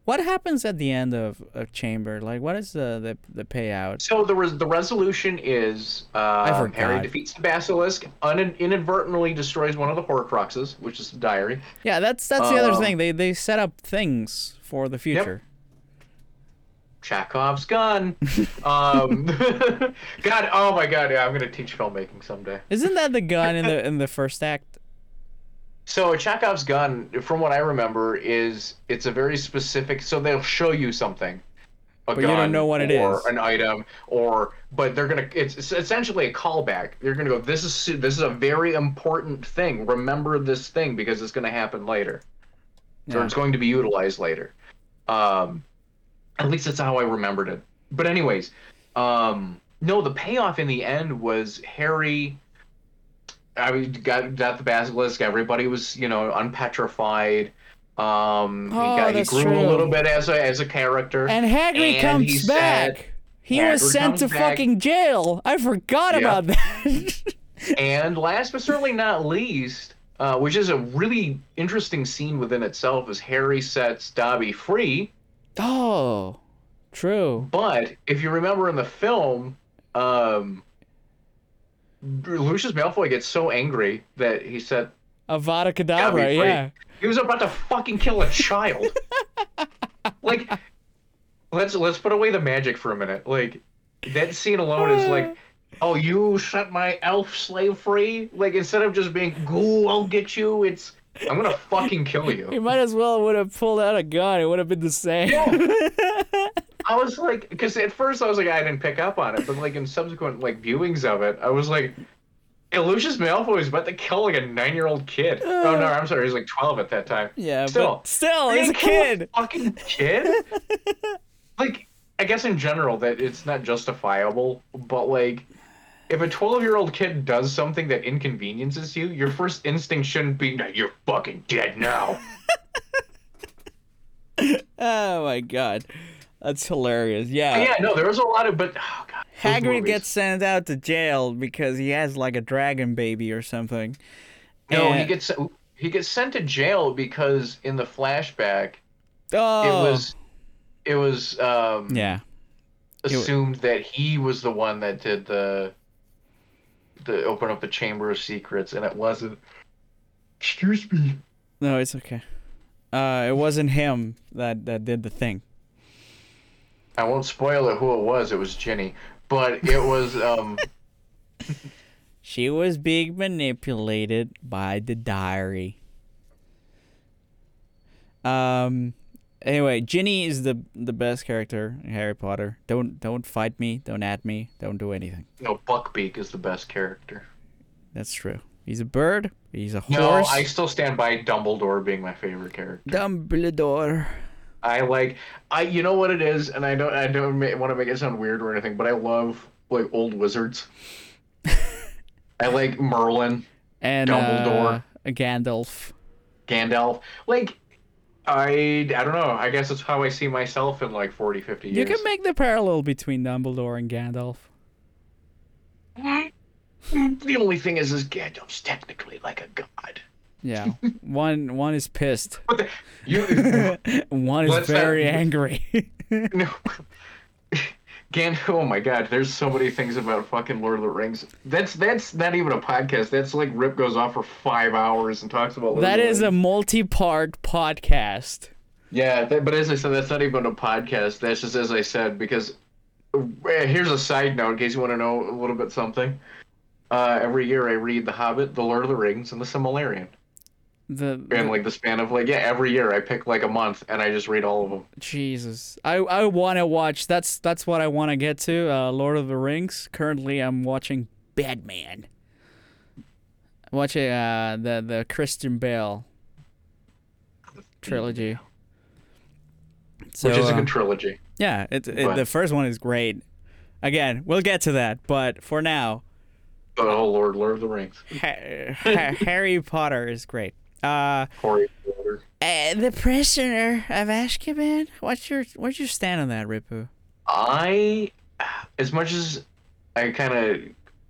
what happens at the end of Chamber? Like, what is the payout? So the resolution is Harry defeats the Basilisk, inadvertently destroys one of the Horcruxes, which is the diary. Yeah, that's the other thing. They set up things for the future. Yep. Chekhov's gun. God, oh my God, yeah, I'm gonna teach filmmaking someday. Isn't that the gun in the first act? So Chekhov's gun, from what I remember, it's a very specific. So they'll show you something, but you don't know what it is, or an item, but they're gonna. It's essentially a callback. They're gonna go, This is a very important thing. Remember this thing because it's gonna happen later, or it's going to be utilized later. At least that's how I remembered it. But anyways, no, the payoff in the end was Harry. I mean, got the Basilisk. Everybody was, unpetrified. He grew a little bit as a character. And Hagrid comes back. He was sent to fucking jail. I forgot about that. And last but certainly not least, which is a really interesting scene within itself, is Harry sets Dobby free. Oh, true. But if you remember in the film, Lucius Malfoy gets so angry that he said... Avada Kedavra, yeah. He was about to fucking kill a child. Like, let's put away the magic for a minute. Like, that scene alone is like... Oh, you set my elf slave free? Like, instead of just being, goo, I'll get you, it's, I'm gonna fucking kill you. You might as well would have pulled out a gun. It would have been the same. Yeah. I was like, because at first I was like, I didn't pick up on it. But, like, in subsequent, like, viewings of it, I was like, Lucius Malfoy is about to kill, like, a 9-year-old kid. Oh, no, I'm sorry. He was, like, 12 at that time. Yeah, Still, he's a kid. A fucking kid? Like, I guess in general that it's not justifiable, but, like... If a 12-year-old kid does something that inconveniences you, your first instinct shouldn't be, no, you're fucking dead now. Oh, my God. That's hilarious. Yeah. Yeah, no, there was a lot of, but, oh, God. Hagrid gets sent out to jail because he has, like, a dragon baby or something. No, and... he gets sent to jail because in the flashback, it was assumed that he was the one that did the open up the Chamber of Secrets, and it wasn't. Excuse me. No, it's okay. It wasn't him that did the thing. I won't spoil it who it was. It was Ginny, but it was She was being manipulated by the diary. Anyway, Ginny is the best character in Harry Potter. Don't fight me. Don't at me. Don't do anything. No, Buckbeak is the best character. That's true. He's a bird. He's a horse. No, I still stand by Dumbledore being my favorite character. Dumbledore. You know what it is, and I don't want to make it sound weird or anything, but I love like old wizards. I like Merlin and Dumbledore, Gandalf, like. I don't know. I guess that's how I see myself in like 40, 50 years. You can make the parallel between Dumbledore and Gandalf. The only thing is Gandalf's technically like a god. Yeah. One is pissed. One is very angry. No. Oh my God, there's so many things about fucking Lord of the Rings. That's not even a podcast. That's like Rip goes off for 5 hours and talks about Lord that of the Rings. That is a multi-part podcast. Yeah, but as I said, that's not even a podcast. That's just as I said, because here's a side note in case you want to know a little bit something. Every year I read The Hobbit, The Lord of the Rings, and The Silmarillion. And like the span of like every year I pick like a month and I just read all of them. Jesus, I want to watch. That's what I want to get to. Lord of the Rings. Currently, I'm watching Batman. I'm watching the Christian Bale trilogy, so, which is a good trilogy. Yeah, the first one is great. Again, we'll get to that, but for now, oh Lord of the Rings. Harry Potter is great. The Prisoner of Azkaban. What's your stand on that, Ripu? As much as I kind of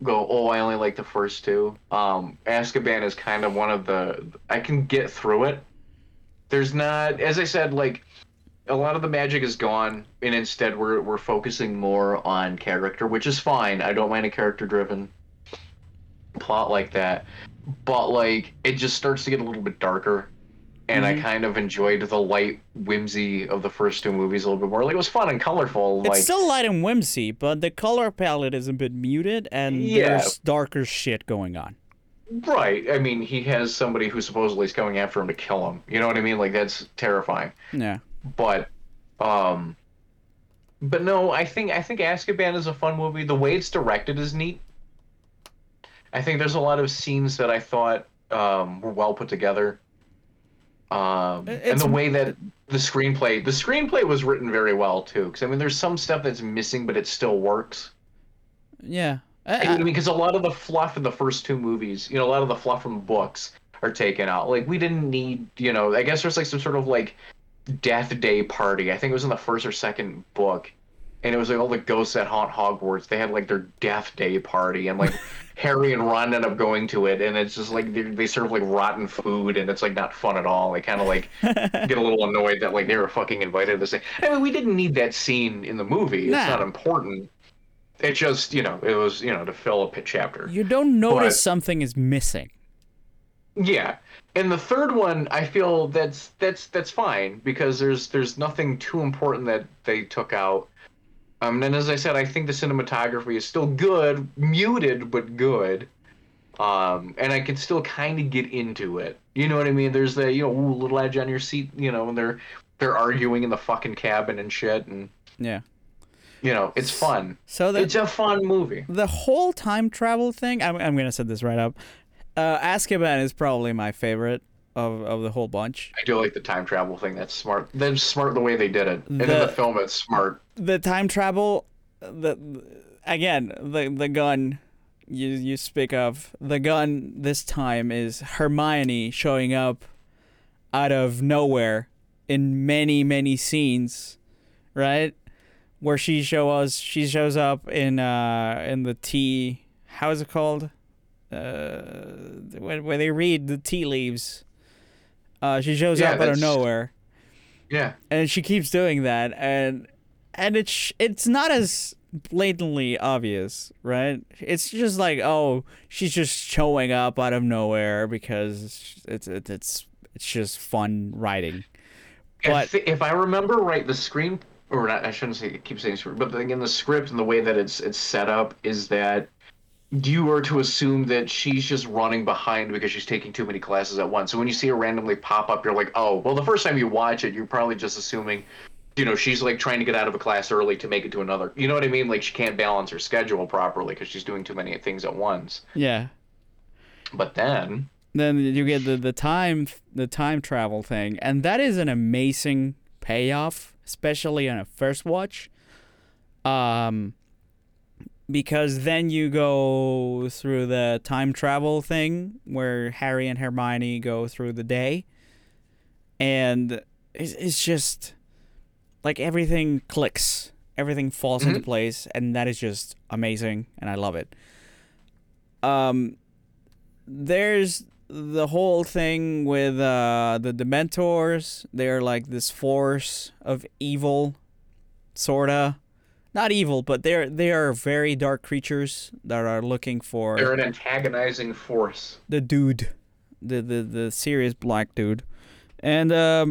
go, oh, I only like the first two. Azkaban is kind of one of the I can get through it. There's not, as I said, like a lot of the magic is gone, and instead we're focusing more on character, which is fine. I don't mind a character-driven plot like that. But, like, it just starts to get a little bit darker. And I kind of enjoyed the light whimsy of the first two movies a little bit more. Like, it was fun and colorful. It's still light and whimsy, but the color palette is a bit muted, and there's darker shit going on. Right. I mean, he has somebody who supposedly is coming after him to kill him. You know what I mean? Like, that's terrifying. Yeah. But no, I think Azkaban is a fun movie. The way it's directed is neat. I think there's a lot of scenes that I thought were well put together. And the way that the screenplay was written very well, too. Because, I mean, there's some stuff that's missing, but it still works. Yeah. I mean, because a lot of the fluff in the first two movies, you know, a lot of the fluff from the books are taken out. Like, we didn't need, you know, I guess there's, like, some sort of, like, death day party. I think it was in the first or second book. And it was like all the ghosts that haunt Hogwarts. They had like their death day party, and like Harry and Ron end up going to it, and it's just like they serve like rotten food, and it's like not fun at all. They kind of like get a little annoyed that like they were fucking invited to this thing. I mean, we didn't need that scene in the movie. It's not important. It just, it was, to fill a chapter. You don't notice something is missing. Yeah. And the third one, I feel that's fine, because there's nothing too important that they took out. And as I said, I think the cinematography is still good, muted, but good. And I could still kind of get into it. You know what I mean? There's the, ooh, little edge on your seat, and they're arguing in the fucking cabin and shit. And yeah. It's fun. So it's a fun movie. The whole time travel thing, I'm going to set this right up. Azkaban is probably my favorite of the whole bunch. I do like the time travel thing. That's smart. That's smart the way they did it. And in the film, it's smart. The time travel, the gun you speak of, the gun this time is Hermione showing up out of nowhere in many, many scenes, right? Where she shows up in the tea. How is it called? Where they read the tea leaves. She shows up out of nowhere. Yeah. And she keeps doing that, and it's not as blatantly obvious, right? It's just like, oh, she's just showing up out of nowhere because it's just fun writing. But if I remember right, the screen. Or not, I shouldn't say. Keep saying script, but again, the script and the way that it's set up is that you are to assume that she's just running behind because she's taking too many classes at once. So when you see her randomly pop up, you're like, oh, well. The first time you watch it, you're probably just assuming, she's like trying to get out of a class early to make it to another. You know what I mean? Like she can't balance her schedule properly because she's doing too many things at once. Yeah. But then you get the time travel thing, and that is an amazing payoff. Especially on a first watch, because then you go through the time travel thing where Harry and Hermione go through the day, and it's just like everything clicks, everything falls into place, and that is just amazing, and I love it. There's the whole thing with the Dementors. They're like this force of evil, sorta. Not evil, but they are very dark creatures that are looking for... They're an antagonizing force. The dude. The Sirius Black dude. And I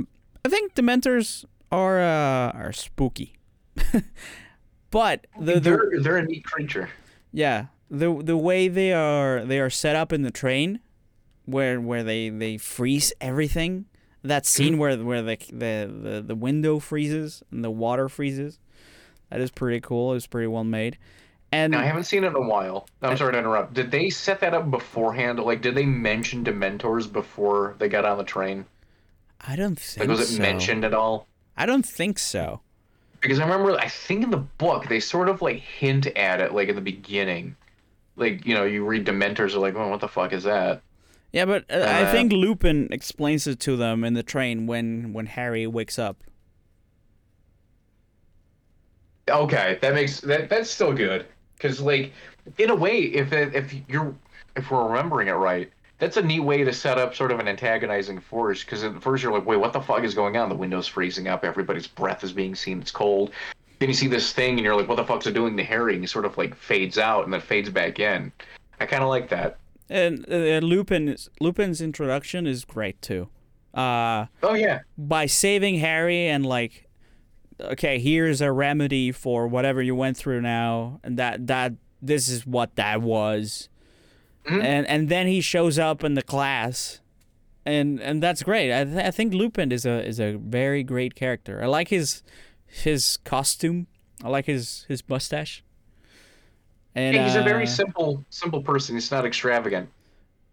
think Dementors are spooky. But... They're a neat creature. Yeah. The way they are set up in the train... Where they freeze everything, that scene where the window freezes and the water freezes, that is pretty cool. It was pretty well made. And now, I haven't seen it in a while. I'm sorry to interrupt. Did they set that up beforehand? Like, did they mention Dementors before they got on the train? I don't think. Like, was it mentioned at all? I don't think so. Because I think in the book they sort of like hint at it, like in the beginning, like you read Dementors are like, well, what the fuck is that? Yeah, but I think Lupin explains it to them in the train when Harry wakes up. Okay, that's still good, because like in a way, if we're remembering it right, that's a neat way to set up sort of an antagonizing force. Because at first you're like, wait, what the fuck is going on? The window's freezing up, everybody's breath is being seen, it's cold. Then you see this thing, and you're like, what the fuck's it doing to Harry? And he sort of like fades out and then fades back in. I kind of like that. And Lupin's introduction is great too. Oh yeah. By saving Harry and like, okay, here's a remedy for whatever you went through now, and that this is what that was, and then he shows up in the class, and that's great. I think Lupin is a very great character. I like his costume. I like his mustache. And, he's a very simple person. He's not extravagant.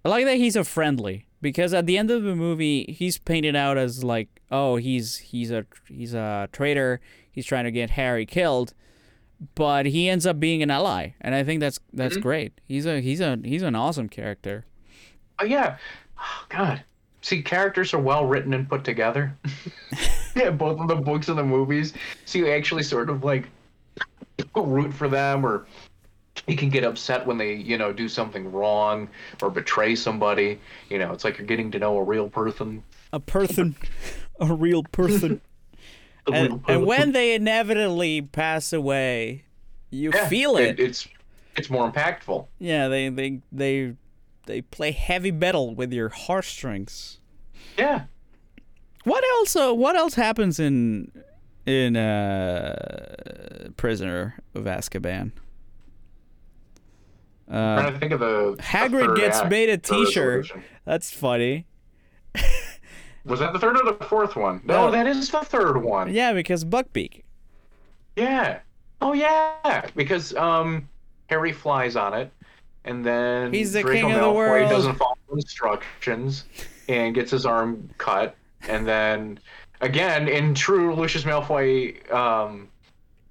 I like that he's a friendly, because at the end of the movie, he's painted out as like, oh, he's a traitor. He's trying to get Harry killed, but he ends up being an ally, and I think that's great. He's an awesome character. Oh yeah, oh god. See, characters are well written and put together. Yeah, both in the books and the movies. So you actually sort of like root for them, or. You can get upset when they, do something wrong or betray somebody. It's like you're getting to know a real person. A real person. And when they inevitably pass away, You feel it. It's more impactful. Yeah, they play heavy metal with your heartstrings. Yeah. What else happens in Prisoner of Azkaban? I'm trying to think of the Hagrid gets made a T-shirt. That's funny. Was that the third or the fourth one? No, that is the third one. Yeah, because Buckbeak. Yeah. Oh yeah, because Harry flies on it, and then he's the king of the world. He doesn't follow instructions and gets his arm cut, and then again in true Lucius Malfoy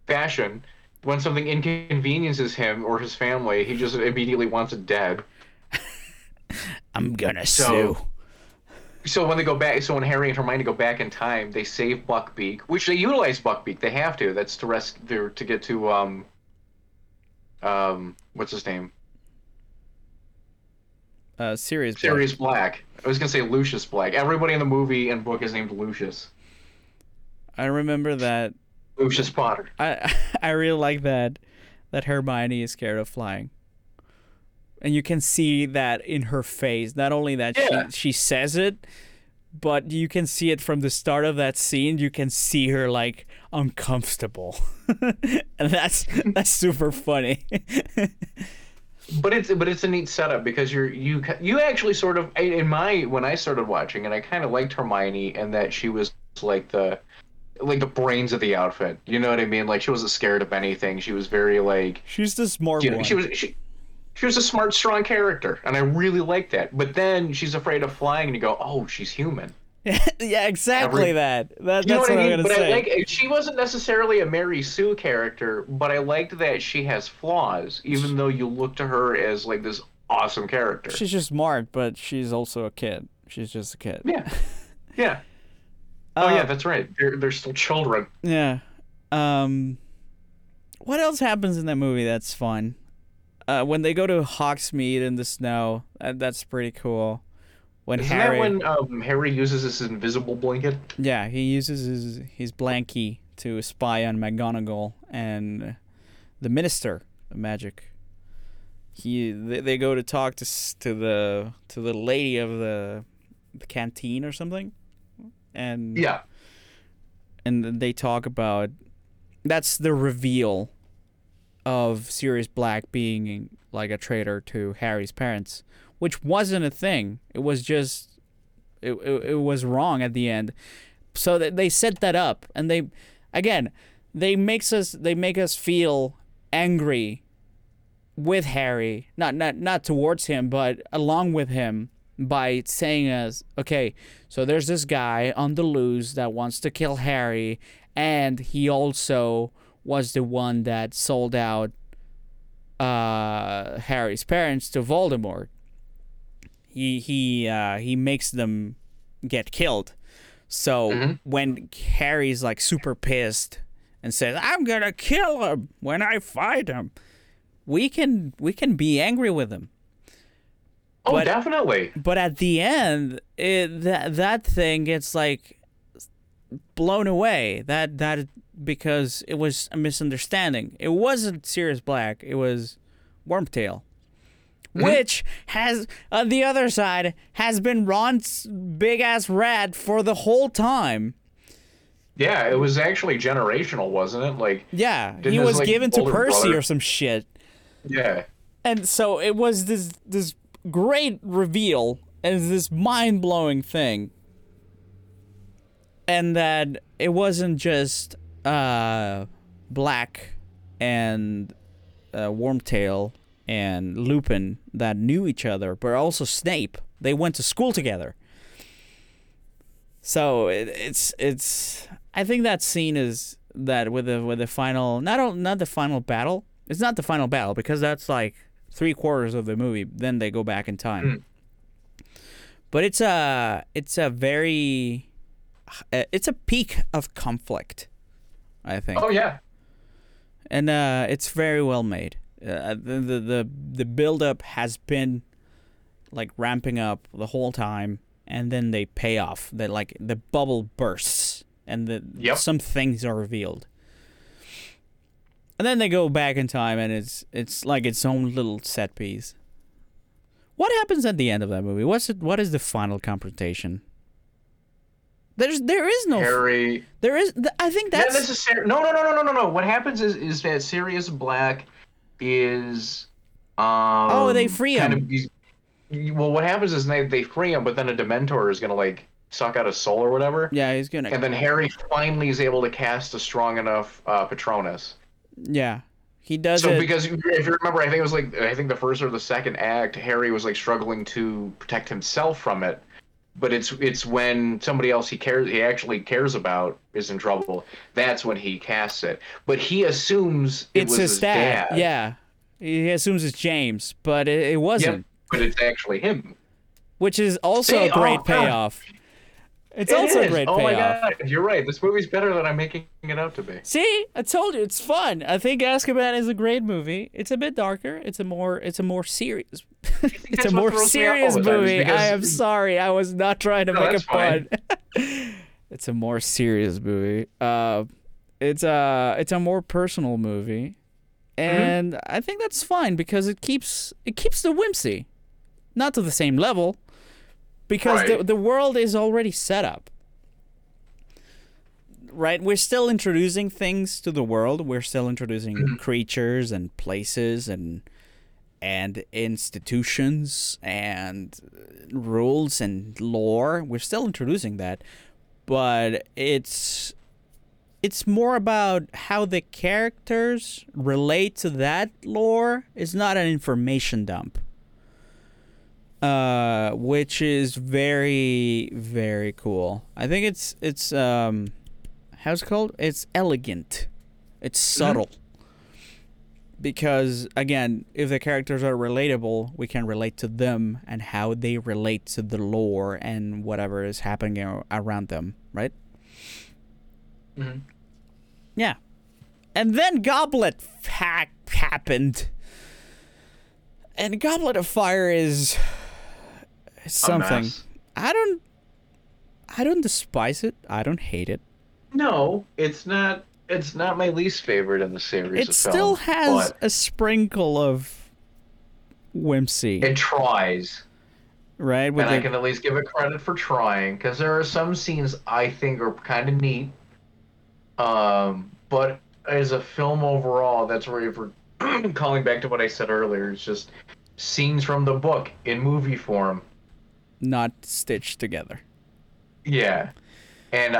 fashion, when something inconveniences him or his family, he just immediately wants it dead. I'm gonna sue. So when they go back, so when Harry and Hermione go back in time, they save Buckbeak, which they utilize Buckbeak. They have to. That's to rescue, to get to what's his name? Sirius Black. Sirius Black. I was gonna say Lucius Black. Everybody in the movie and book is named Lucius. I remember that. Lucius Potter. I really like that Hermione is scared of flying. And you can see that in her face. Not only that she says it, but you can see it from the start of that scene. You can see her like uncomfortable, and that's super funny. But it's a neat setup because you actually sort of when I started watching it, I kind of liked Hermione and that she was like the brains of the outfit. You know what I mean? Like she wasn't scared of anything. She was very like she's the smart one. She was a smart, strong character, and I really liked that. But then she's afraid of flying, and you go, "Oh, she's human." Yeah, exactly. That's what I mean. I like, she wasn't necessarily a Mary Sue character, but I liked that she has flaws, even though you look to her as like this awesome character. She's just smart, but she's also a kid. She's just a kid. Yeah, yeah. Oh yeah, that's right. They're still children. Yeah. What else happens in that movie? That's fun. When they go to Hogsmeade in the snow, that's pretty cool. Isn't that when Harry uses his invisible blanket? Yeah, he uses his blankie to spy on McGonagall and the Minister of Magic. They go to talk to the lady of the canteen or something, and they talk about that's the reveal of Sirius Black being like a traitor to Harry's parents, which wasn't a thing. It was just it was wrong at the end. So they set that up, and they make us feel angry with Harry, not towards him, but along with him by saying us, okay, so there's this guy on the loose that wants to kill Harry, and he also was the one that sold out Harry's parents to Voldemort. He makes them get killed. So when Harry's like super pissed and says, "I'm gonna kill him when I fight him," we can be angry with him. Oh, but, definitely. But at the end, that thing gets like blown away. That. Because it was a misunderstanding. It wasn't Sirius Black. It was Wormtail, which has, on the other side, has been Ron's big-ass rat for the whole time. Yeah, it was actually generational, wasn't it? Like, yeah, he was given to Percy brother or some shit. Yeah. And so it was this great reveal and this mind-blowing thing. And that it wasn't just Black and Wormtail and Lupin that knew each other, but also Snape. They went to school together. So it's. I think that scene is that with the final not the final battle. It's not the final battle because that's like 3/4 of the movie. Then they go back in time. But it's a peak of conflict, I think. Oh yeah, and it's very well made. The build up has been like ramping up the whole time, and then they pay off. That like the bubble bursts, and some things are revealed. And then they go back in time, and it's like its own little set piece. What happens at the end of that movie? What is the final confrontation? There is no Harry. There is. I think that's no. What happens is that Sirius Black is. They free him. What happens is they free him, but then a Dementor is gonna suck out his soul or whatever. Yeah, he's gonna. And then Harry finally is able to cast a strong enough Patronus. Yeah, he does. So because if you remember, I think the first or the second act, Harry was struggling to protect himself from it. But it's when somebody else he actually cares about is in trouble. That's when he casts it. But he assumes it's his dad. Yeah, he assumes it's James, but it wasn't. Yep, but it's actually him. Which is also a great payoff. It's also a great payoff. Oh my god, you're right. This movie's better than I'm making it out to be. See, I told you it's fun. I think Azkaban is a great movie. It's a bit darker. It's a more serious. It's a more serious movie. I am sorry. I was not trying to make a pun. It's a more serious movie. It's a more personal movie, and I think that's fine because it keeps the whimsy, not to the same level. Because the world is already set up, right? We're still introducing things to the world. We're still introducing creatures and places and institutions and rules and lore. We're still introducing that, but it's more about how the characters relate to that lore. It's not an information dump. Which is very, very cool. I think it's how's it called? It's elegant. It's subtle. Because, again, if the characters are relatable, we can relate to them and how they relate to the lore and whatever is happening around them, right? Mm-hmm. Yeah. And then Goblet happened. And Goblet of Fire is... something. I don't despise it. I don't hate it. No, it's not my least favorite in the series. It still has a sprinkle of whimsy. It tries. Right? I can at least give it credit for trying, because there are some scenes I think are kind of neat. But as a film overall, that's where if we're calling back to what I said earlier, it's just scenes from the book in movie form. Not stitched together. Yeah. And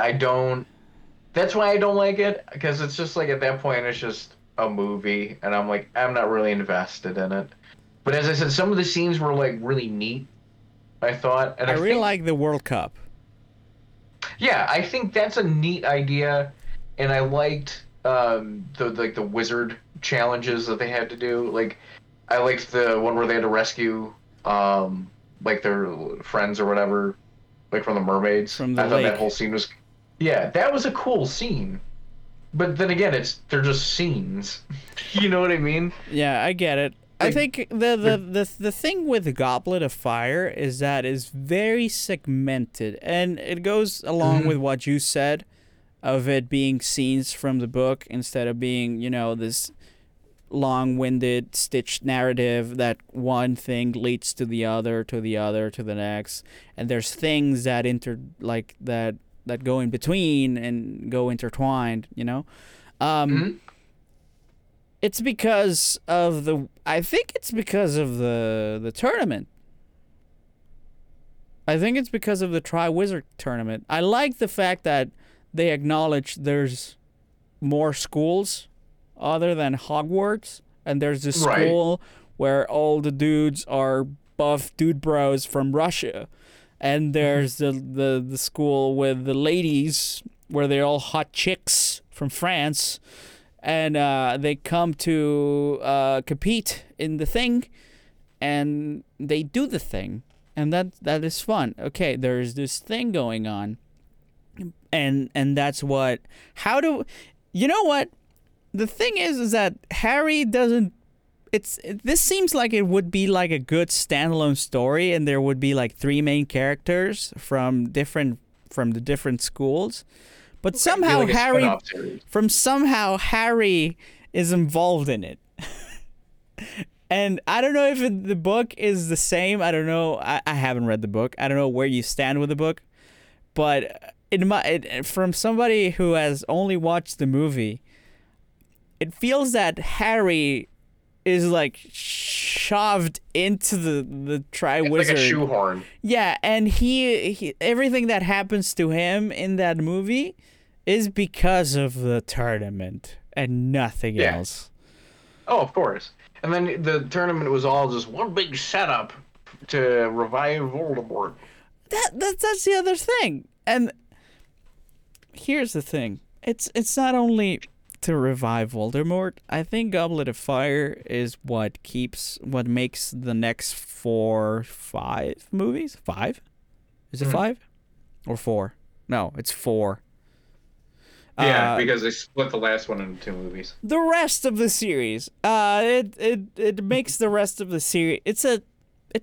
that's why I don't like it, because it's just at that point it's just a movie, and I'm not really invested in it. But as I said, some of the scenes were really neat, I thought. And I really like the World Cup. Yeah, I think that's a neat idea, and I liked the wizard challenges that they had to do. I liked the one where they had to rescue their friends or whatever, from the mermaids. I thought that whole scene was... Yeah, that was a cool scene. But then again, they're just scenes. You know what I mean? Yeah, I get it. I think the thing with the Goblet of Fire is that it's very segmented. And it goes along with what you said of it being scenes from the book instead of being, this... long-winded stitched narrative that one thing leads to the other to the next, and there's things that that go in between and go intertwined, It's because of the tournament. I think it's because of the Tri-Wizard tournament. I like the fact that they acknowledge there's more schools other than Hogwarts, and there's this school where all the dudes are buff dude bros from Russia, and there's the school with the ladies where they're all hot chicks from France, and they come to compete in the thing, and they do the thing, and that is fun. Okay, there's this thing going on, and that's what... The thing is that Harry doesn't... This seems like it would be a good standalone story, and there would be 3 main characters from the different schools, but somehow Harry is involved in it. And I don't know if the book is the same. I don't know. I haven't read the book. I don't know where you stand with the book. But from somebody who has only watched the movie, it feels that Harry is like shoved into the Tri-Wizard. It's like a shoehorn. Yeah, and he everything that happens to him in that movie is because of the tournament and nothing else. Oh, of course. And then the tournament was all just one big setup to revive Voldemort. That's the other thing. And here's the thing. It's not only to revive Voldemort. I think Goblet of Fire is what makes the next five movies. Five? Is it five? Or four? No, it's four. Yeah, because they split the last one into two movies. The rest of the series, it makes the rest of the series. It's a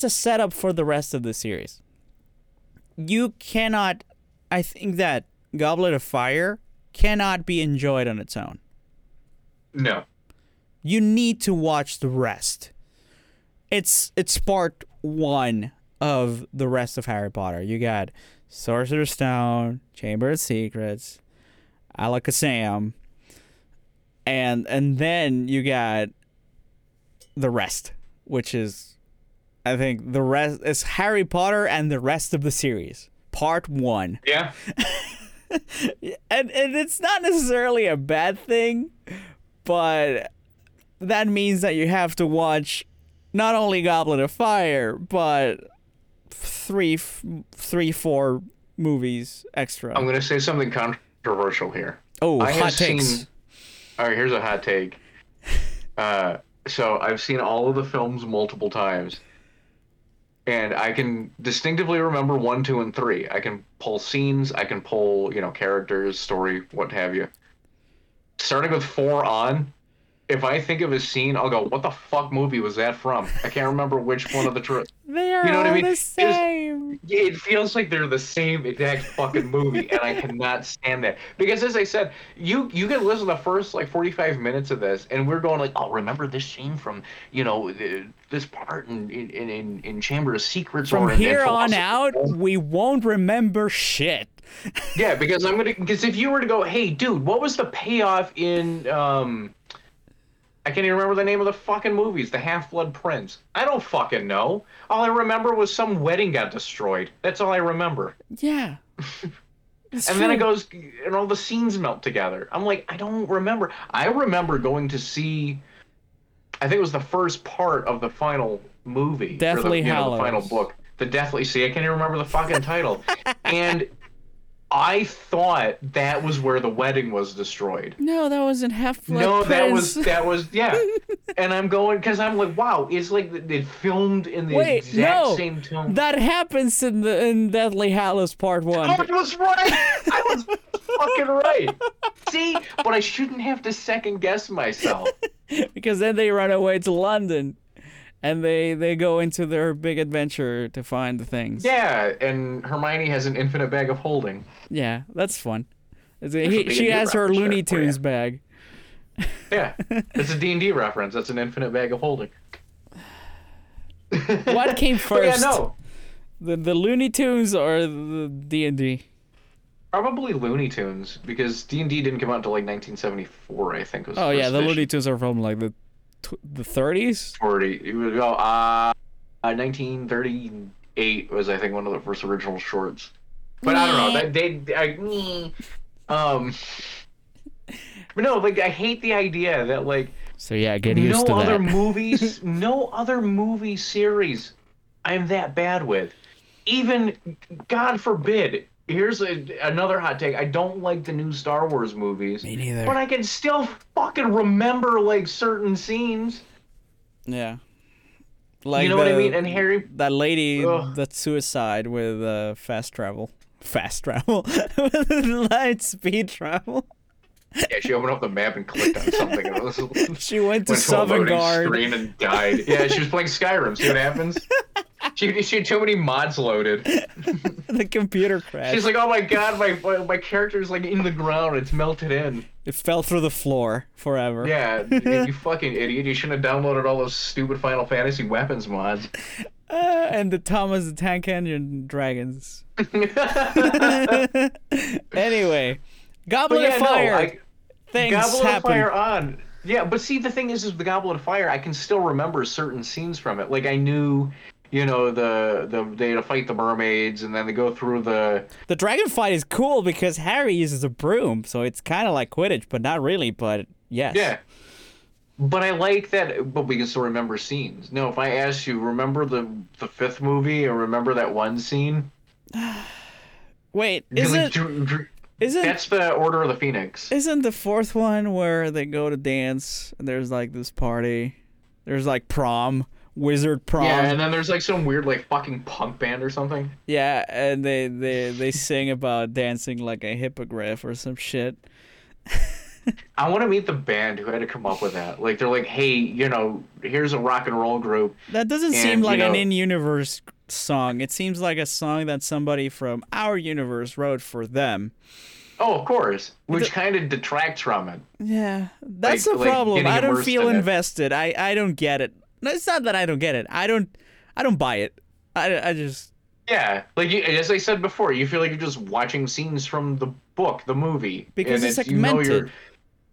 setup for the rest of the series. You cannot. I think that Goblet of Fire cannot be enjoyed on its own. No. You need to watch the rest. It's part one of the rest of Harry Potter. You got Sorcerer's Stone, Chamber of Secrets, Alakazam, and then you got the rest, which is, I think, the rest is Harry Potter and the rest of the series, part one. Yeah. and it's not necessarily a bad thing, but that means that you have to watch not only Goblet of Fire, but three, four movies extra. I'm gonna say something controversial here. Oh, hot takes. All right, here's a hot take. So I've seen all of the films multiple times, and I can distinctively remember 1, 2, and 3. I can pull scenes, I can pull, characters, story, what have you. Starting with 4 on, if I think of a scene, I'll go, "What the fuck movie was that from? I can't remember which one of the trilogy." They are all the same. It feels like they're the same exact fucking movie, and I cannot stand that. Because as I said, you can listen to the first 45 minutes of this, and we're going like, "Oh, remember this scene from this part in Chamber of Secrets." From here on out, we won't remember shit. Yeah, because if you were to go, "Hey, dude, what was the payoff in I can't even remember the name of the fucking movies, the Half-Blood Prince." I don't fucking know. All I remember was some wedding got destroyed. That's all I remember. Yeah. And true. Then it goes, and all the scenes melt together. I'm like, I don't remember. I remember going to see, I think it was the first part of the final movie. Deathly Hallows. The final book. The Deathly, see, I can't even remember the fucking title. And I thought that was where the wedding was destroyed. No, that wasn't Half-Blood Prince. that was yeah. And I'm going, because I'm like, wow, it's like they filmed in the same tone. That happens in Deathly Hallows Part 1. I was right. I was fucking right. See, but I shouldn't have to second guess myself. Because then they run away to London, and they go into their big adventure to find the things. Yeah, and Hermione has an infinite bag of holding. Yeah, that's fun. She has her Looney Tunes bag. Yeah, it's a D&D reference. That's an infinite bag of holding. What came first? Yeah, no. The Looney Tunes or the D&D? Probably Looney Tunes, because D&D didn't come out until 1974, I think. Oh, yeah, the Looney Tunes are from the 30s? 40. 1938 was, I think, one of the first original shorts. But I don't know. But no, I hate the idea that, So, yeah, get used to that. No other movie series I'm that bad with. Even, God forbid, here's another hot take. I don't like the new Star Wars movies. Me neither. But I can still fucking remember certain scenes. Yeah. What I mean? And Harry, that lady, that suicide with fast travel, light speed travel. Yeah, she opened up the map and clicked on something. And she went to a loading screen and died. Yeah, she was playing Skyrim. See what happens? She had too many mods loaded. The computer crashed. She's like, oh my god, my character's like in the ground. It's melted in. It fell through the floor forever. Yeah, you fucking idiot. You shouldn't have downloaded all those stupid Final Fantasy weapons mods. And the Thomas the Tank Engine dragons. Anyway, Goblet of Fire. Yeah, but see, the thing is the Goblet of Fire, I can still remember certain scenes from it. Like, I knew, you know, they had to fight the mermaids, and then they go through the... The dragon fight is cool because Harry uses a broom, so it's kind of like Quidditch, but not really, but yes. Yeah. But I like that, but we can still remember scenes. No, if I asked you, remember the fifth movie, or remember that one scene? Wait, is it... That's the Order of the Phoenix. Isn't the fourth one where they go to dance and there's like this party? There's like prom, wizard prom. Yeah, and then there's like some weird like fucking punk band or something. Yeah, and they sing about dancing like a hippogriff or some shit. I want to meet the band who had to come up with that. Like, they're like, hey, you know, here's a rock and roll group. That doesn't seem like an in-universe song. It seems like a song that somebody from our universe wrote for them. Oh, of course. Which kind of detracts from it. Yeah. That's the problem. I don't feel invested. I don't get it. No, it's not that I don't get it. I don't buy it. I just... Yeah. Like, as I said before, you feel like you're just watching scenes from the book, the movie. Because it's segmented.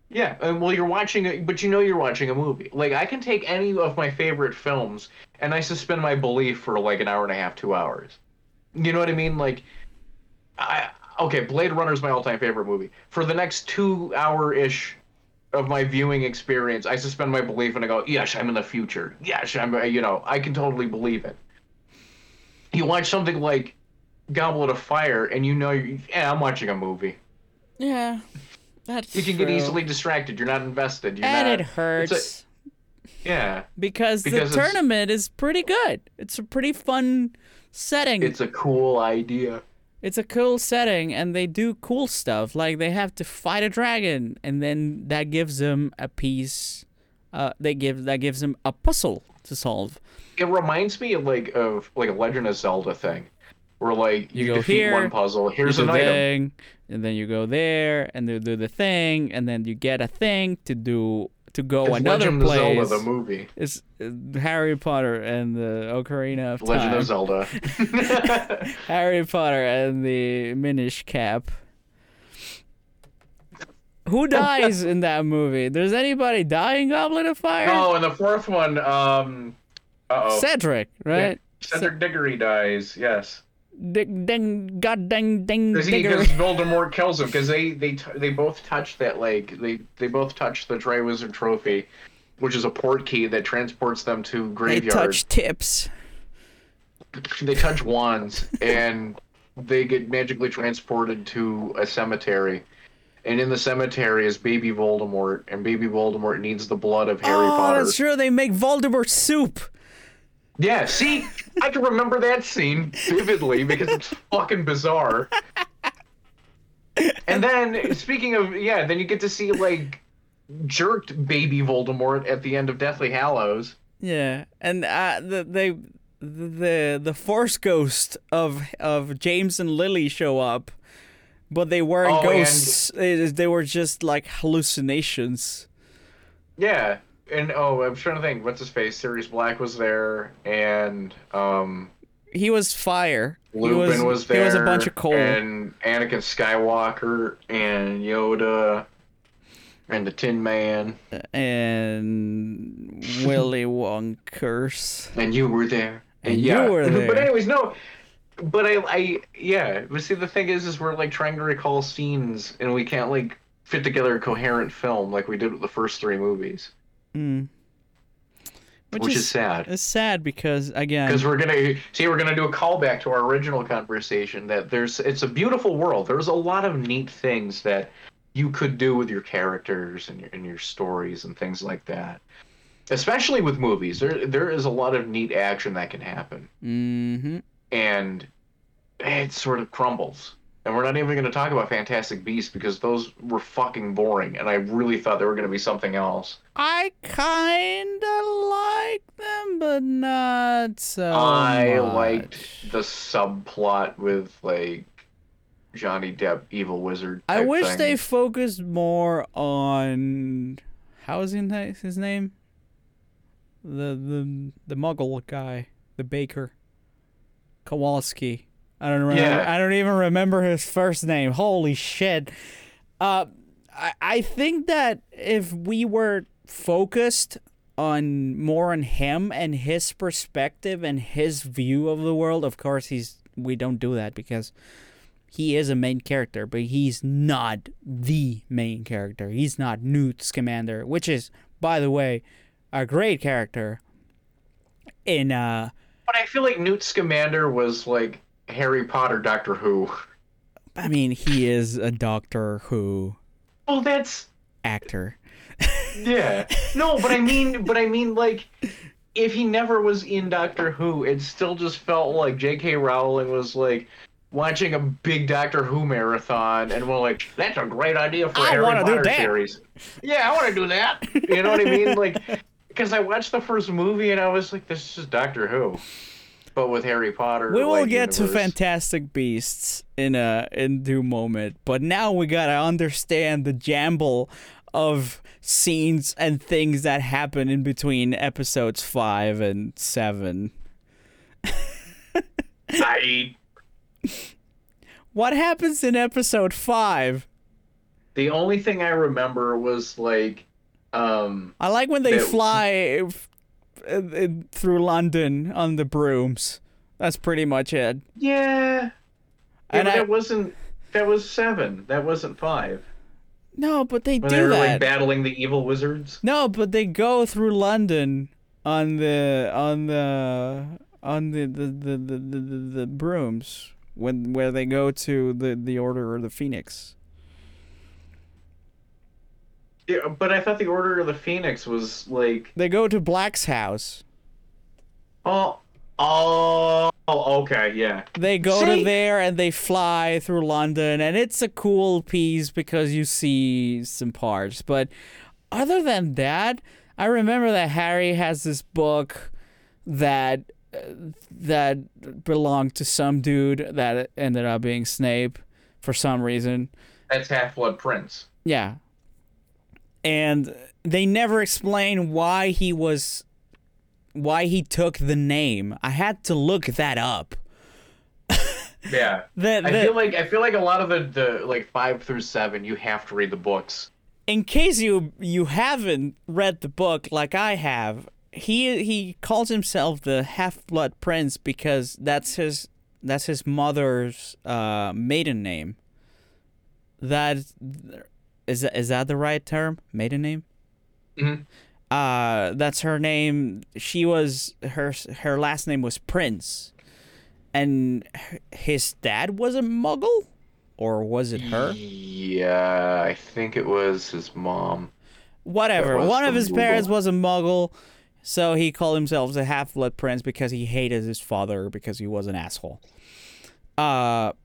Yeah, well, you're watching it, but you know you're watching a movie. Like, I can take any of my favorite films, and I suspend my belief for, like, an hour and a half, 2 hours. You know what I mean? Like, Blade Runner's my all-time favorite movie. For the next 2-hour-ish of my viewing experience, I suspend my belief, and I go, yes, I'm in the future. Yes, I can totally believe it. You watch something like Goblet of Fire, and you know, I'm watching a movie. Yeah. That's you can true. Get easily distracted. You're not invested. It hurts. Yeah. Because the tournament is pretty good. It's a pretty fun setting. It's a cool idea. It's a cool setting, and they do cool stuff. Like, they have to fight a dragon, and then that gives them a piece. That gives them a puzzle to solve. It reminds me of a Legend of Zelda thing. Where, like, you defeat one puzzle, here's an item. And then you go there, and they do the thing, and then you get a thing to go another place. Legend of Zelda, the movie. It's Harry Potter and the Ocarina of Time. Legend of Zelda. Harry Potter and the Minish Cap. Who dies in that movie? Does anybody die in Goblet of Fire? No, in the fourth one, Cedric, right? Yeah. Cedric Diggory dies, yes. Because Voldemort kills him, because they both touch that, like, they both touch the Tri-Wizard trophy, which is a port key that transports them to graveyard. They touch tips. They touch wands, and they get magically transported to a cemetery. And in the cemetery is baby Voldemort, and baby Voldemort needs the blood of Harry Potter. Oh, that's true. They make Voldemort soup. Yeah, see, I can remember that scene vividly because it's fucking bizarre. And then, speaking of, then you get to see, like, jerked baby Voldemort at the end of Deathly Hallows. Yeah, and the force ghost of James and Lily show up, but they weren't ghosts. They were just, like, hallucinations. Yeah. And I'm trying to think. What's his face? Sirius Black was there, and he was fire. Lupin was there. He was a bunch of coal. And Anakin Skywalker, and Yoda, and the Tin Man, and Willy Wonkers. And you were there. And you were there. But anyways, no. But I. But see, the thing is we're like trying to recall scenes, and we can't like fit together a coherent film like we did with the first three movies. Mm. Which is sad. It's sad because because we're gonna do a callback to our original conversation that it's a beautiful world. There's a lot of neat things that you could do with your characters and your stories and things like that. Especially with movies, there is a lot of neat action that can happen, and it sort of crumbles. And we're not even going to talk about Fantastic Beasts because those were fucking boring, and I really thought they were going to be something else. I kind of liked them, but not so much. I liked the subplot with, like, Johnny Depp, evil wizard. I wish they focused more on... How is his name? The Muggle guy. The baker. Kowalski. I don't remember. Yeah. I don't even remember his first name. Holy shit. I think that if we were focused on more on him and his perspective and his view of the world, of course we don't do that because he is a main character, but he's not the main character. He's not Newt Scamander, which is, by the way, a great character in But I feel like Newt Scamander was like Harry Potter, Doctor Who. I mean, he is a Doctor Who. Well, that's actor. Yeah. No, but I mean, like, if he never was in Doctor Who, it still just felt like J.K. Rowling was like watching a big Doctor Who marathon, and we're like, that's a great idea for Harry Potter series. Yeah, I want to do that. You know what I mean? Like, because I watched the first movie and I was like, this is Doctor Who. But with Harry Potter, we will get to Fantastic Beasts in due moment. But now we gotta understand the jumble of scenes and things that happen in between episodes 5 and 7. What happens in episode 5? The only thing I remember was like, I like when they fly through London on the brooms. That's pretty much it. Yeah. And that was 7. That wasn't 5. No, but they were like battling the evil wizards. No, but they go through London on the brooms where they go to the Order of the Phoenix. Yeah, but I thought the Order of the Phoenix was like... They go to Black's house. Oh, okay, yeah. They go to there and they fly through London, and it's a cool piece because you see some parts. But other than that, I remember that Harry has this book that belonged to some dude that ended up being Snape for some reason. That's Half-Blood Prince. Yeah. And they never explain why he took the name. I had to look that up. Yeah. I feel like a lot of the like 5 through 7, you have to read the books. In case you haven't read the book like I have, he calls himself the Half-Blood Prince because that's his mother's maiden name. Is that the right term? Maiden name? Mm-hmm. That's her name. She was her last name was Prince, and his dad was a Muggle, or was it her? Yeah, I think it was his mom. Whatever. One of his parents was a Muggle, so he called himself the Half-Blood Prince because he hated his father because he was an asshole. But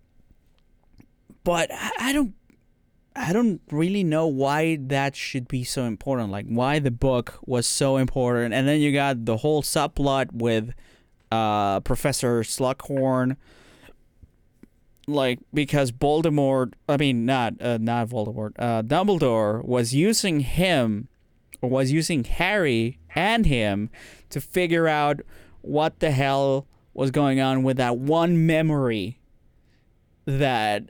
I don't really know why that should be so important, like why the book was so important. And then you got the whole subplot with Professor Slughorn, like, because Dumbledore was using Harry and him to figure out what the hell was going on with that one memory that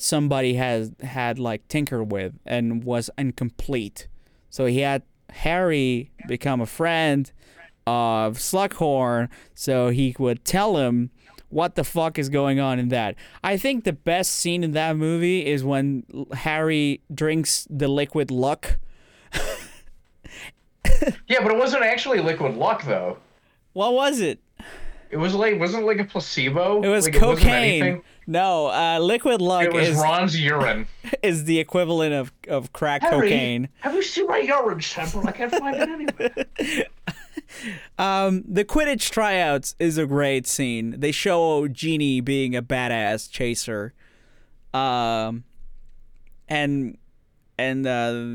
somebody has had like tinkered with and was incomplete. So he had Harry become a friend of Slughorn so he would tell him what the fuck is going on in that. I think the best scene in that movie is when Harry drinks the liquid luck. Yeah, but it wasn't actually liquid luck though. What was it? It was like, wasn't it like a placebo? It was like cocaine. It no, liquid luck is... It was Ron's urine. Is the equivalent of crack cocaine. Have you seen my urine sample? I can't find it anywhere. The Quidditch tryouts is a great scene. They show Ginny being a badass chaser. And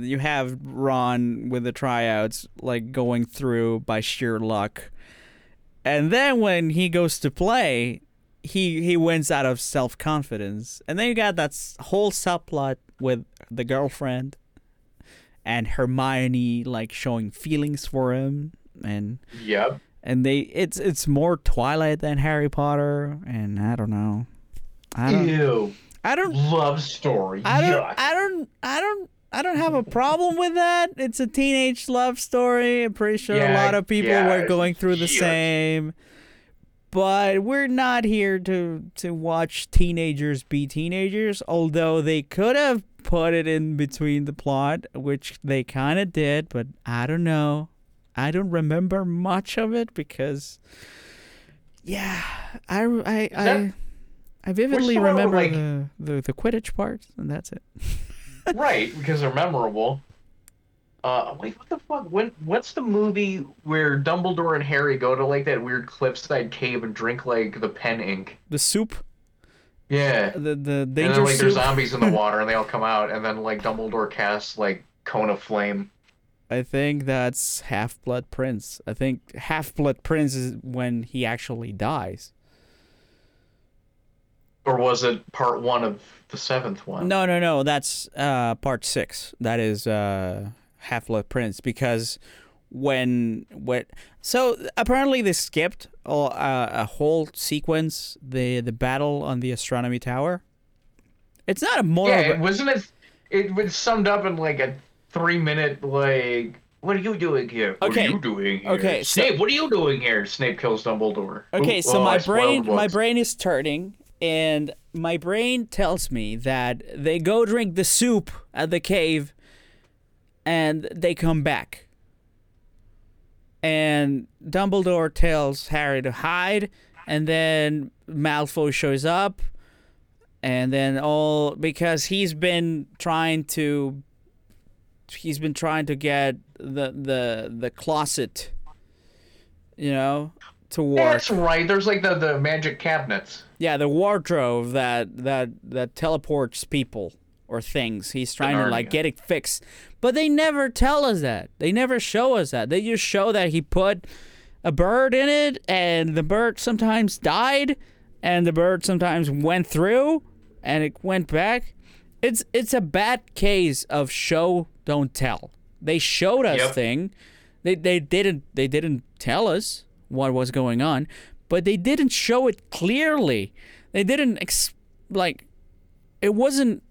you have Ron with the tryouts, like, going through by sheer luck. And then when he goes to play, he wins out of self-confidence. And then you got that whole subplot with the girlfriend and Hermione, like, showing feelings for him. And yep. And it's more Twilight than Harry Potter. And I don't know. Ew. I don't love story. I don't have a problem with that. It's a teenage love story. I'm pretty sure a lot of people were going through the same. But we're not here to watch teenagers be teenagers, although they could have put it in between the plot, which they kind of did, but I don't know. I don't remember much of it because I vividly remember the Quidditch part, and that's it. Right, because they're memorable. Wait, what the fuck? What's the movie where Dumbledore and Harry go to, like, that weird cliffside cave and drink, like, the pen ink? The soup? Yeah. The danger and then, like, soup. There's zombies in the water, and they all come out, and then, like, Dumbledore casts, like, Cone of Flame. I think that's Half-Blood Prince. I think Half-Blood Prince is when he actually dies. Or was it part one of the seventh one? No. That's part six. That is Half-Blood Prince, because so apparently they skipped a whole sequence, the battle on the astronomy tower. It's not a moral. Yeah, wasn't it? It was summed up in like a 3-minute like. What are you doing here? What are you doing here? Okay, Snape. What are you doing here? Snape kills Dumbledore. Okay, my brain is turning. And my brain tells me that they go drink the soup at the cave and they come back. And Dumbledore tells Harry to hide, and then Malfoy shows up, and then because he's been trying to get the closet, you know? That's right. There's like the magic cabinets. Yeah, the wardrobe that teleports people or things. He's trying to like get it fixed, but they never tell us that. They never show us that. They just show that he put a bird in it, and the bird sometimes died, and the bird sometimes went through, and it went back. It's a bad case of show don't tell. They showed us thing. They didn't tell us what was going on, but they didn't show it clearly. They didn't it wasn't.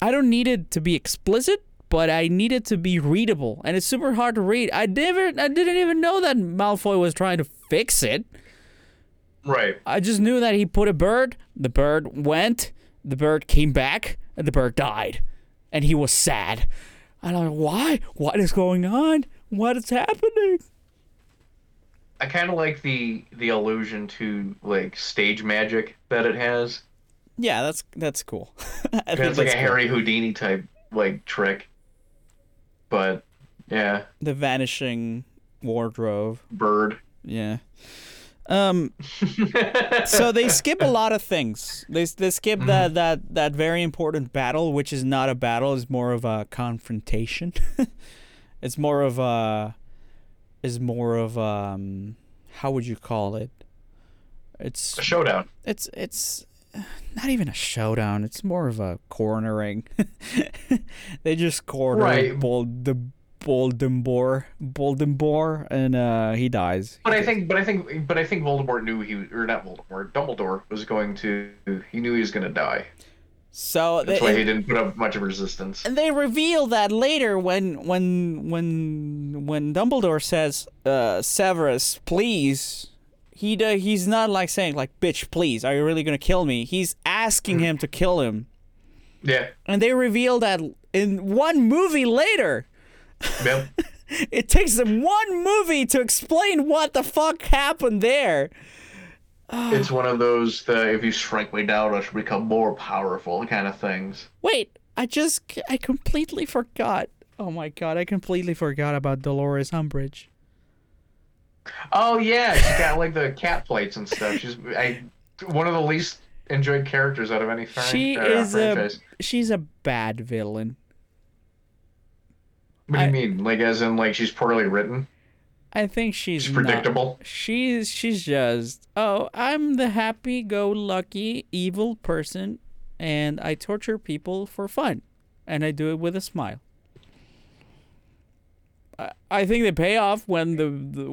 I don't need it to be explicit, but I need it to be readable, and it's super hard to read. I didn't even know that Malfoy was trying to fix it. Right. I just knew that he put a bird. The bird went. The bird came back, and the bird died, and he was sad. And I'm like, why? What is going on? What is happening? I kind of like the allusion to, like, stage magic that it has. Yeah, that's cool. It's like a Harry Houdini type, like, trick. But, yeah. The vanishing wardrobe. Bird. Yeah. So they skip a lot of things. They skip that very important battle, which is not a battle. It's more of a confrontation. It's more of how would you call it? It's a showdown. It's not even a showdown. It's more of a cornering. They just cornered Voldemort, and he dies. But I think Voldemort knew Dumbledore was going to. He knew he was going to die. So that's why he didn't put up much of resistance. And they reveal that later when Dumbledore says, "Severus, please," he's not like saying like, "Bitch, please, are you really gonna kill me?" He's asking him to kill him. Yeah. And they reveal that in one movie later. Yep. It takes them one movie to explain what the fuck happened there. It's one of those, if you shrink me down, I should become more powerful kind of things. Wait, I completely forgot. Oh my god, I completely forgot about Dolores Umbridge. Oh yeah, she's got like the cat plates and stuff. She's one of the least enjoyed characters out of any franchise. She's a bad villain. What do you mean? Like, as in, like, she's poorly written? I think she's predictable. She's just, oh, I'm the happy-go-lucky evil person, and I torture people for fun, and I do it with a smile. I think they pay off when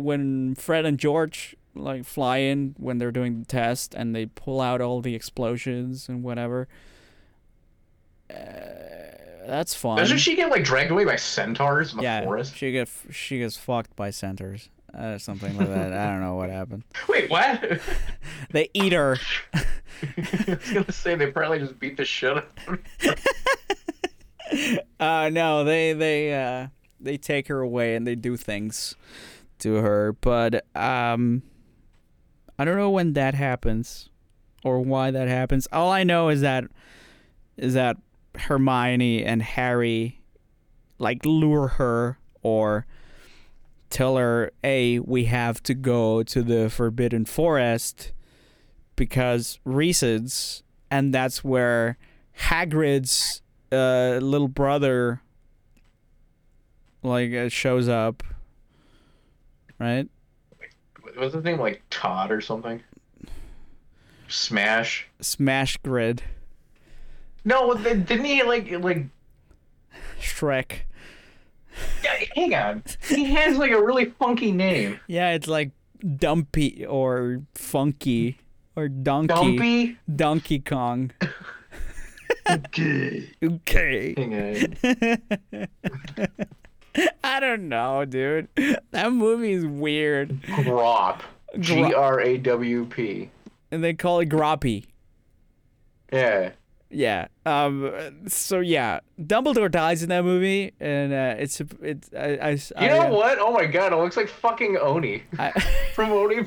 when Fred and George like fly in when they're doing the test and they pull out all the explosions and whatever. That's fun. Doesn't she get like dragged away by centaurs in the forest? Yeah, she gets fucked by centaurs, something like that. I don't know what happened. Wait, what? They eat her. I was gonna say they probably just beat the shit out of her. No, they take her away and they do things to her, but I don't know when that happens or why that happens. All I know is that Hermione and Harry like lure her or tell her, hey, we have to go to the Forbidden Forest because reasons, and that's where Hagrid's little brother shows up, right? Was his name like Todd or something? Smash Grid. No, didn't he like Shrek? Yeah, hang on. He has like a really funky name. Yeah, it's like Dumpy or Funky or Donkey. Dumpy? Donkey Kong. Okay. Hang on. I don't know, dude. That movie is weird. Grop. G-R-A-W-P. And they call it Groppy. Yeah. Yeah. So yeah, Dumbledore dies in that movie, and it's. You know what? Oh my god! It looks like fucking Oni from Oni.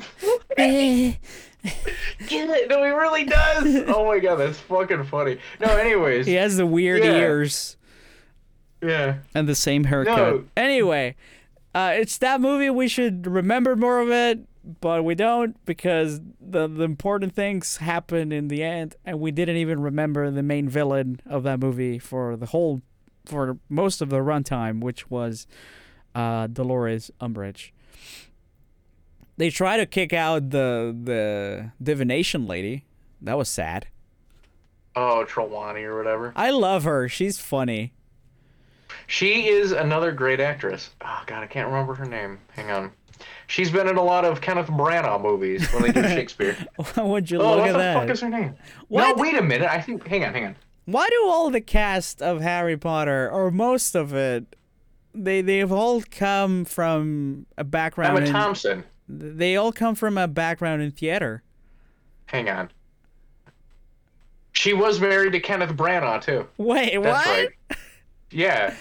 Get it? No, he really does. Oh my god, that's fucking funny. No, anyways. He has the weird ears. Yeah. And the same haircut. No. Anyway, it's that movie. We should remember more of it, but we don't because the important things happen in the end, and we didn't even remember the main villain of that movie for most of the runtime, which was Dolores Umbridge. They try to kick out the divination lady. That was sad. Oh, Trelawney or whatever. I love her. She's funny. She is another great actress. Oh, God, I can't remember her name. Hang on. She's been in a lot of Kenneth Branagh movies when they do Shakespeare. Why would you look at that? What the fuck is her name? What? No, wait a minute. I think... Hang on. Why do all the cast of Harry Potter, or most of it, they've all come from a background in... Emma Thompson. They all come from a background in theater. Hang on. She was married to Kenneth Branagh, too. Wait, what? That's right. Yeah,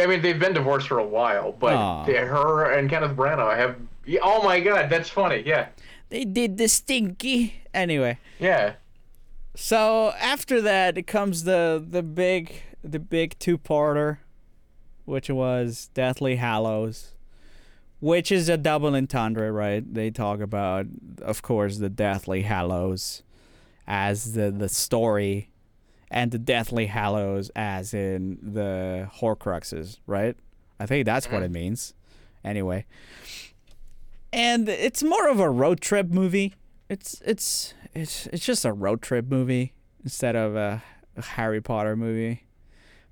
I mean they've been divorced for a while, but her and Kenneth Branagh have. Oh my god, that's funny. Yeah, they did the stinky. Anyway. Yeah. So after that, it comes the big two-parter, which was Deathly Hallows, which is a double entendre, right? They talk about, of course, the Deathly Hallows as the story. And the Deathly Hallows as in the Horcruxes, right? I think that's what it means. Anyway. And it's more of a road trip movie. It's just a road trip movie instead of a Harry Potter movie.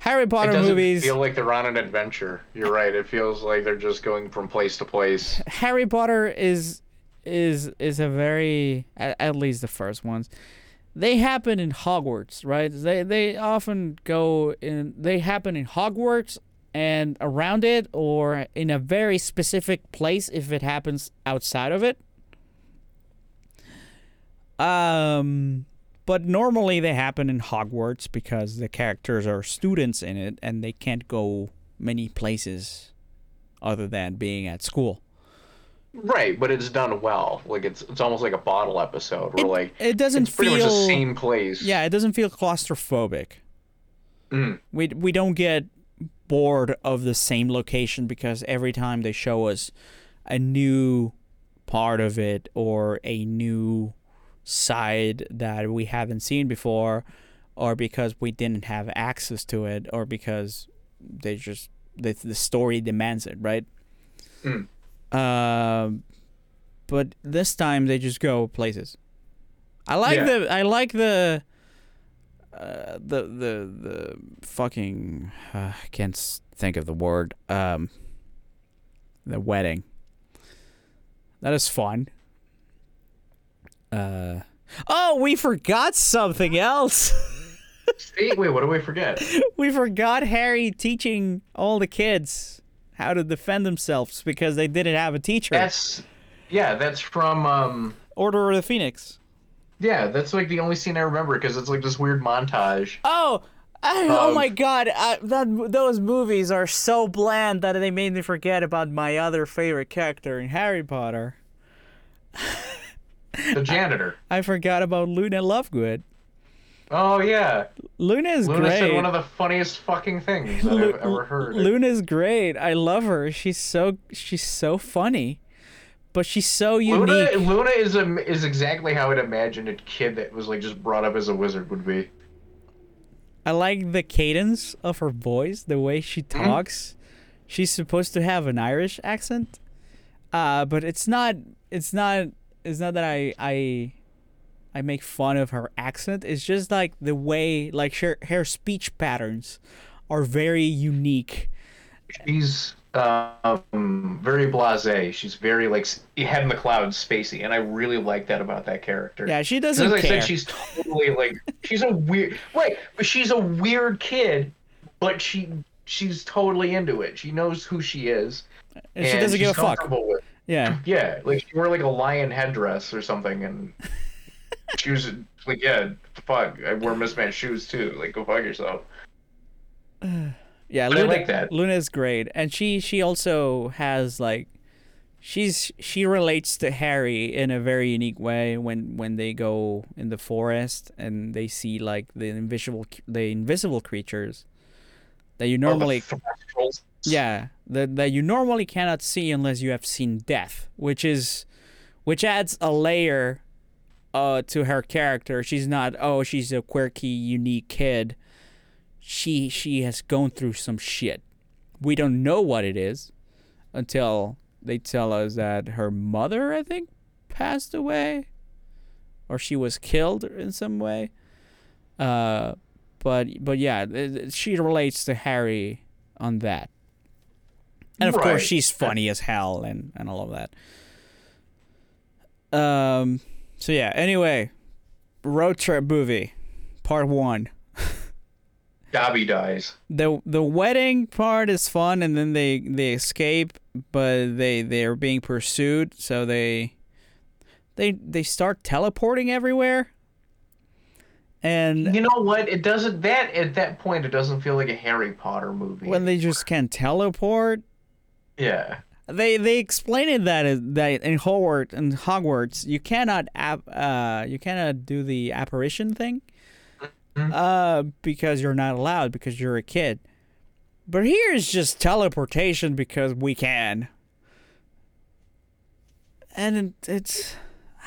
Harry Potter movies feel like they're on an adventure. You're right. It feels like they're just going from place to place. Harry Potter is a very, at least the first ones, they happen in Hogwarts, right? They often go in... They happen in Hogwarts and around it, or in a very specific place if it happens outside of it. But normally they happen in Hogwarts because the characters are students in it and they can't go many places other than being at school. Right, but it's done well. Like it's almost like a bottle episode where it's pretty much the same place. Yeah, it doesn't feel claustrophobic. Mm. We don't get bored of the same location because every time they show us a new part of it or a new side that we haven't seen before, or because we didn't have access to it, or because they just the story demands it, right? But this time they just go places. I like the I can't think of the word. The wedding. That is fun. Oh, we forgot something else. Wait, what did we forget? We forgot Harry teaching all the kids how to defend themselves because they didn't have a teacher. That's from Order of the Phoenix. Yeah, that's like the only scene I remember because it's like this weird montage. Oh my God! Those movies are so bland that they made me forget about my other favorite character in Harry Potter. The janitor. I forgot about Luna Lovegood. Oh, yeah. Luna great. Luna said one of the funniest fucking things that I've ever heard. Luna's great. I love her. She's so funny. But she's so unique. Luna is exactly how I'd imagined a kid that was like just brought up as a wizard would be. I like the cadence of her voice, the way she talks. She's supposed to have an Irish accent. But it's not that I make fun of her accent. It's just like the way, like her speech patterns are very unique. She's very blasé. She's very like head in the clouds, spacey, and I really like that about that character. Yeah, she doesn't care. As I said, she's totally like she's a weird kid, but she's totally into it. She knows who she is, and she doesn't give a fuck. Yeah, like she wore like a lion headdress or something, and she was like, yeah, fuck, I wore mismatched shoes too, like go fuck yourself. Yeah, Luna, I like that. Luna's great, and she also has like, she relates to Harry in a very unique way when they go in the forest and they see like the invisible creatures that you normally. Oh, yeah, that you normally cannot see unless you have seen death, which adds a layer to her character. She's not, she's a quirky, unique kid. She has gone through some shit. We don't know what it is until they tell us that her mother, I think, passed away or she was killed in some way. But yeah, she relates to Harry on that. And of course, she's funny as hell and all of that. So yeah, anyway, road trip movie, part 1. Dobby dies. The wedding part is fun, and then they escape, but they're being pursued, so they start teleporting everywhere. And you know what? It doesn't at that point it doesn't feel like a Harry Potter movie. When they just can teleport. Yeah. They explained that in Hogwarts you cannot do the apparition thing, because you're not allowed because you're a kid. But here is just teleportation because we can. And it's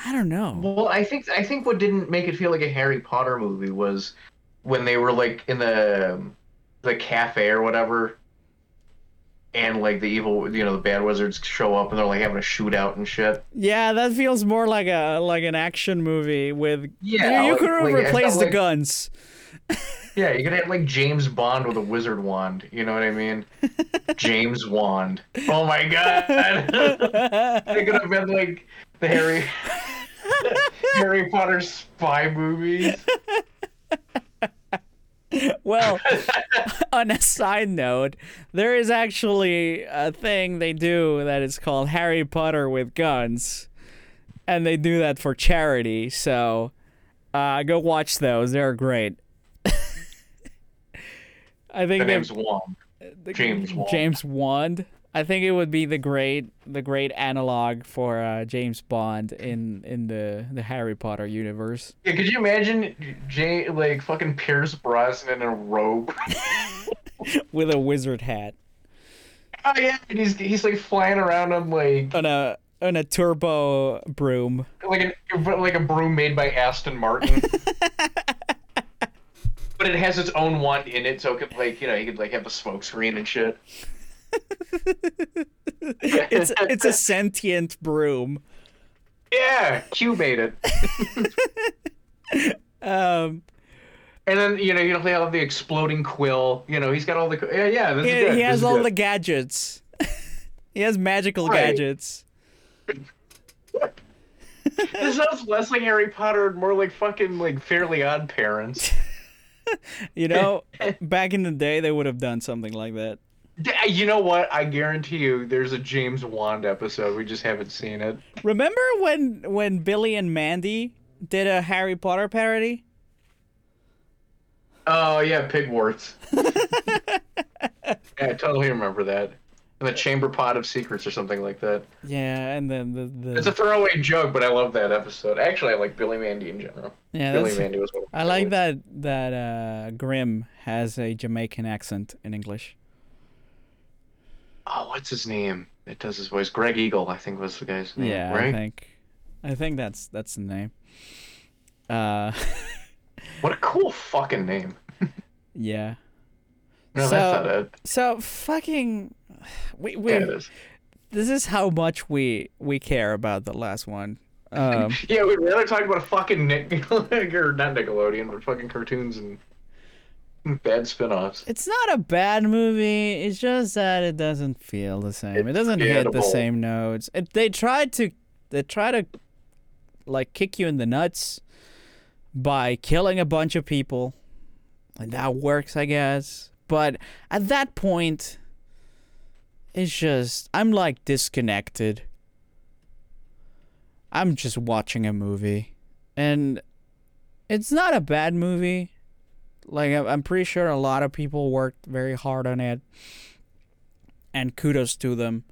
I don't know. Well, I think what didn't make it feel like a Harry Potter movie was when they were like in the cafe or whatever. And, like, the evil, you know, the bad wizards show up and they're, like, having a shootout and shit. Yeah, that feels more like an action movie with... Yeah, you could replace the guns. Yeah, you could have, like, James Bond with a wizard wand. You know what I mean? James Wand. Oh, my God. They could have been, like, the Harry Potter spy movies. Well, on a side note, there is actually a thing they do that is called Harry Potter with guns, and they do that for charity. So go watch those; they're great. I think the name's Wand. James Wand. I think it would be the great analog for James Bond in the Harry Potter universe. Yeah, could you imagine like fucking Pierce Brosnan in a robe with a wizard hat? Oh yeah, and he's like flying around on like on a on a turbo broom. Like a broom made by Aston Martin. But it has its own one in it, so it could, like, you know, you could, like, have a smoke screen and shit. It's a sentient broom. Yeah, Q made it. And then, you know, they have the exploding quill. You know, he's got all the... Yeah, this is good. He has all the gadgets. He has magical gadgets. This sounds less like Harry Potter and more like fucking, like, Fairly Odd Parents. You know, back in the day, they would have done something like that. You know what? I guarantee you there's a James Wand episode. We just haven't seen it. Remember when Billy and Mandy did a Harry Potter parody? Oh, yeah, Pigworts. Yeah, I totally remember that. And the Chamber Pot of Secrets or something like that. Yeah, and then the... It's a throwaway joke, but I love that episode. Actually, I like Billy Mandy in general. Yeah, Billy Mandy was one of my favorites. I like that Grimm has a Jamaican accent in English. Oh, what's his name? It does his voice. Greg Eagle, I think, was the guy's name, yeah, right? I think that's the name. What a cool fucking name. Yeah. No, that's not it. So fucking... This is how much we care about the last one. Yeah, we'd rather talk about fucking Nickelodeon, but fucking cartoons and... bad spin-offs. It's not a bad movie. It's just that it doesn't feel the same. It doesn't hit the same notes. They try to like kick you in the nuts by killing a bunch of people, and that works, I guess. But at that point, it's just I'm like disconnected. I'm just watching a movie, and it's not a bad movie. Like, I'm pretty sure a lot of people worked very hard on it, and kudos to them.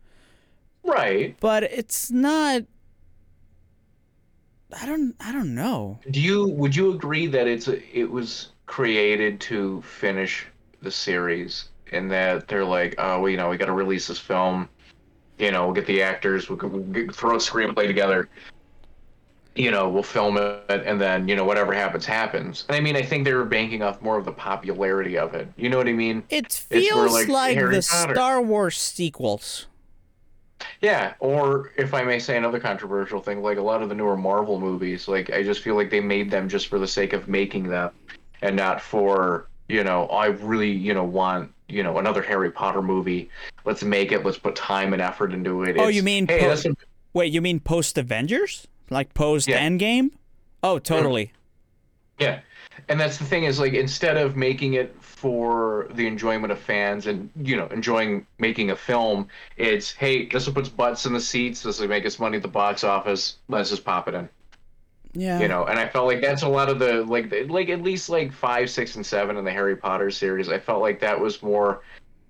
Right. But it's not... I don't know. Would you agree that it was created to finish the series, and that they're like, oh, well, you know, we got to release this film, you know, we'll get the actors, we'll throw a screenplay together, you know, we'll film it, and then, you know, whatever happens, happens. I mean, I think they were banking off more of the popularity of it. You know what I mean? It feels like the Star Wars sequels. Yeah, or if I may say another controversial thing, like a lot of the newer Marvel movies, like, I just feel like they made them just for the sake of making them, and not for, you know, I really, you know, want, you know, another Harry Potter movie. Let's make it. Let's put time and effort into it. Oh, you mean... Wait, you mean post-Avengers? Like post Endgame? Oh, totally. Yeah. And that's the thing is, like, instead of making it for the enjoyment of fans and, you know, enjoying making a film, it's, hey, this will put butts in the seats. This will make us money at the box office. Let's just pop it in. Yeah. You know, and I felt like that's a lot of the, like at least like 5, 6, and 7 in the Harry Potter series. I felt like that was more,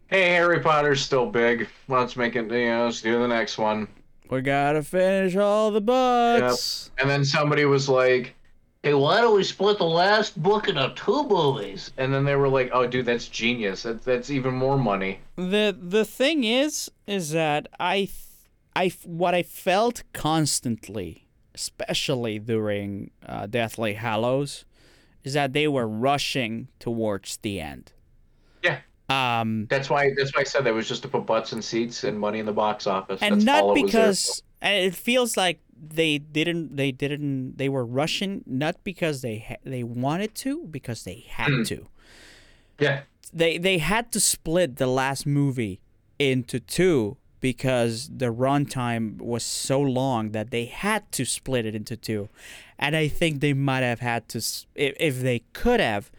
hey, Harry Potter's still big. Let's make it, you know, let's do the next one. We gotta finish all the books. Yep. And then somebody was like, hey, why don't we split the last book into 2 movies? And then they were like, oh, dude, that's genius. That's even more money. The thing is that what I felt constantly, especially during Deathly Hallows, is that they were rushing towards the end. Yeah. That's why I said that was just to put butts in seats and money in the box office. And that's not all because it feels like they were rushing, not because they wanted to, because they had to. Yeah. They had to split the last movie into 2 because the runtime was so long that they had to split it into 2. And I think they might have had to, if they could have,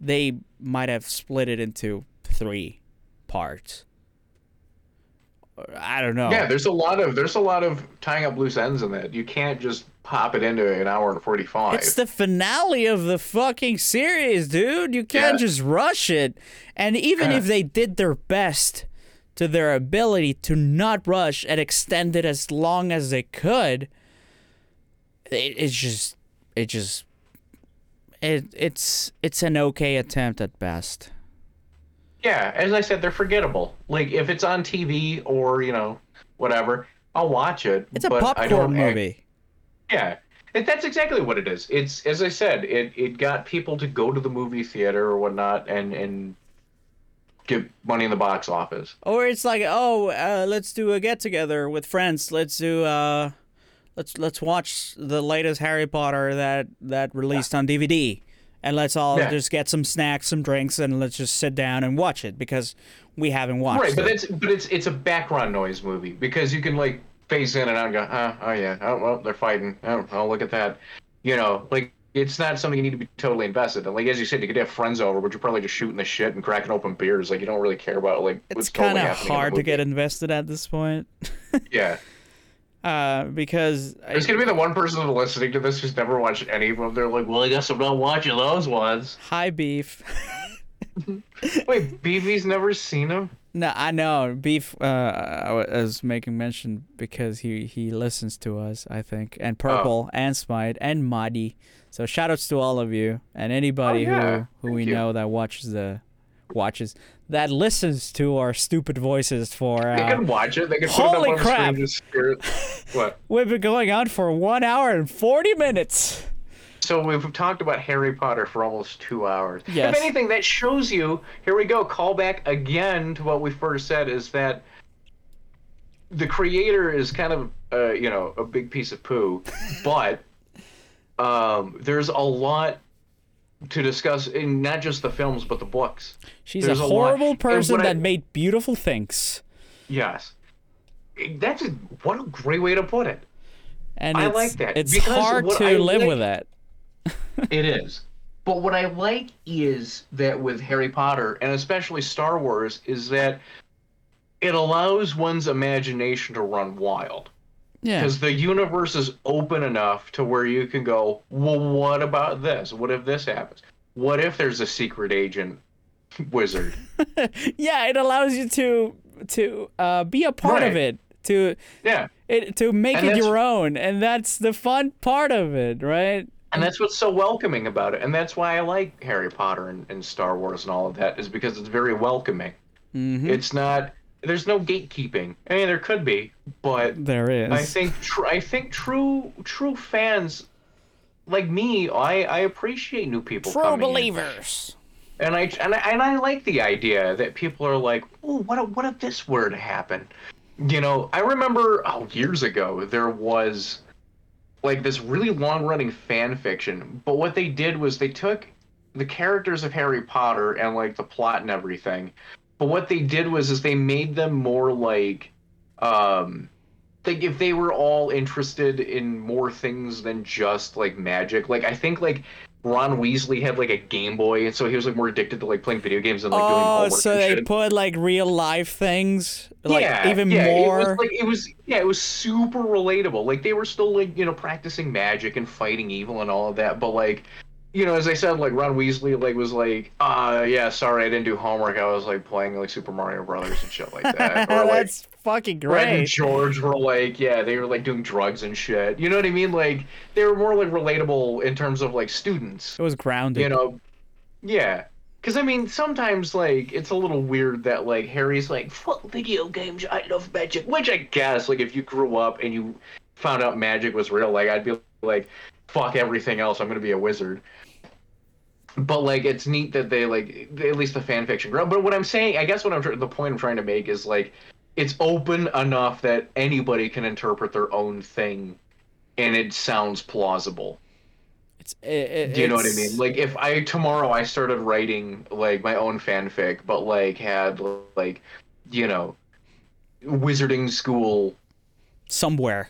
they might have split it into 3 parts. I don't know. Yeah, there's a lot of tying up loose ends in that. You can't just pop it into an hour and 45. It's the finale of the fucking series, dude. You can't just rush it. And even if they did their best to their ability to not rush and extend it as long as they could, it's an okay attempt at best. Yeah, as I said, they're forgettable. Like, if it's on TV or, you know, whatever, I'll watch it. It's a popcorn movie. Yeah. That's exactly what it is. It's, as I said, it got people to go to the movie theater or whatnot and get money in the box office. Or it's like, let's do a get together with friends. Let's do let's watch the latest Harry Potter that released on DVD, and let's all just get some snacks, some drinks, and let's just sit down and watch it because we haven't watched. Right, but it's a background noise movie because you can like. Face in and out and go, they're fighting. Oh, look at that. You know, like, it's not something you need to be totally invested in. Like, as you said, you could have friends over, but you're probably just shooting the shit and cracking open beers. Like, you don't really care about, like, what's totally happening. It's kind of hard to get invested at this point. Yeah. Because... There's going to be the one person listening to this who's never watched any of them. They're like, well, I guess I'm not watching those ones. Hi, Beef. Wait, Beefy's never seen them? No, I know. Beef, I was making mention because he listens to us, I think. And Purple, and Smite, and Madi. So shout-outs to all of you and anybody who we know that listens to our stupid voices for... they can watch it. They can holy put it up on the screen. What? We've been going on for 1 hour and 40 minutes. So we've talked about Harry Potter for almost 2 hours. Yes. If anything, that shows you, here we go, call back again to what we first said, is that the creator is kind of, a big piece of poo, but there's a lot to discuss in not just the films, but the books. She's a horrible person that made beautiful things. Yes. What a great way to put it. And I like that. It's hard to live with that. It is. But what I like is that with Harry Potter, and especially Star Wars, is that it allows one's imagination to run wild. Yeah. Because the universe is open enough to where you can go, well, what about this? What if this happens? What if there's a secret agent wizard? Yeah, it allows you to be a part of it. To make it your own, and that's the fun part of it, right? And that's what's so welcoming about it, and that's why I like Harry Potter and Star Wars and all of that, is because it's very welcoming. Mm-hmm. It's not, there's no gatekeeping. I mean, there could be, but there is. I think true fans like me, I appreciate new people. True believers. In. And I like the idea that people are like, oh, what if this were to happen? You know, I remember years ago there was like this really long-running fan fiction, but what they did was they took the characters of Harry Potter and like the plot and everything, but what they did was they made them more like if they were all interested in more things than just like magic. Like I think like Ron Weasley had like a Game Boy, and so he was like more addicted to like playing video games and like doing homework. Oh, so and they shit. Put like real life things, like even more. It was super relatable. Like they were still like practicing magic and fighting evil and all of that, but like as I said, like Ron Weasley like was like, sorry, I didn't do homework. I was like playing like Super Mario Brothers and shit like that. Or, that's like, fucking great. Red and George were like, they were like doing drugs and shit. You know what I mean? Like they were more like relatable in terms of like students. It was grounded. Yeah. Because I mean, sometimes like it's a little weird that like Harry's like, fuck video games, I love magic. Which I guess like if you grew up and you found out magic was real, like I'd be like, fuck everything else, I'm gonna be a wizard. But like it's neat that they like at least the fan fiction grow. But what I'm saying, I guess the point I'm trying to make is like it's open enough that anybody can interpret their own thing, and it sounds plausible. Do you know what I mean? Like if tomorrow I started writing like my own fanfic, but like had like wizarding school. Somewhere,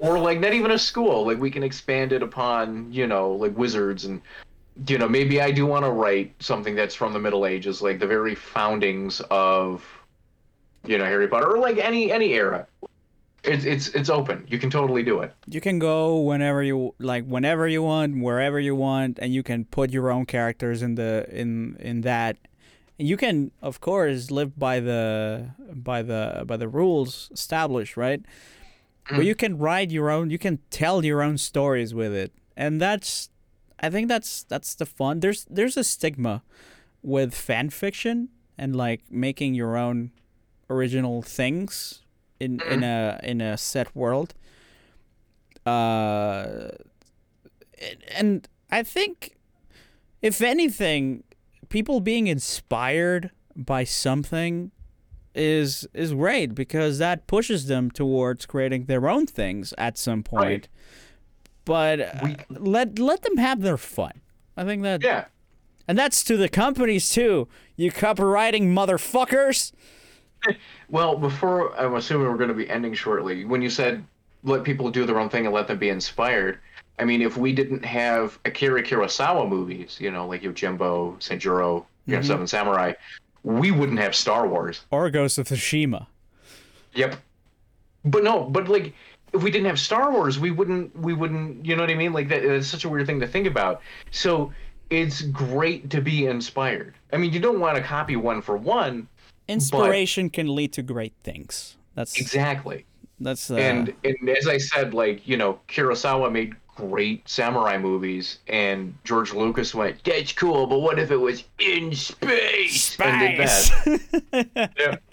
or like not even a school, like we can expand it upon, like wizards and, maybe I do want to write something that's from the Middle Ages, like the very foundings of, Harry Potter or like any era. It's open. You can totally do it. You can go whenever you want, wherever you want, and you can put your own characters in that. You can, of course, live by the rules established, right? But you can write your own. You can tell your own stories with it, and I think that's the fun. There's a stigma with fan fiction and like making your own original things in a set world. And I think, if anything, people being inspired by something is great, because that pushes them towards creating their own things at some point. Right. But let them have their fun. I think that. Yeah. And that's to the companies too, you copywriting motherfuckers. Well, before, I'm assuming we're going to be ending shortly. When you said let people do their own thing and let them be inspired, I mean, if we didn't have Akira Kurosawa movies, you know, like Yojimbo, Sanjuro, Seven Samurai, we wouldn't have Star Wars. Or Ghost of Tsushima. Yep. But no, but like, if we didn't have Star Wars, we wouldn't, you know what I mean? Like, that is such a weird thing to think about. So it's great to be inspired. I mean, you don't want to copy one for one. Inspiration can lead to great things. That's exactly. And as I said, like, you know, Kurosawa made great samurai movies, and George Lucas went, that's cool, but what if it was in space? And did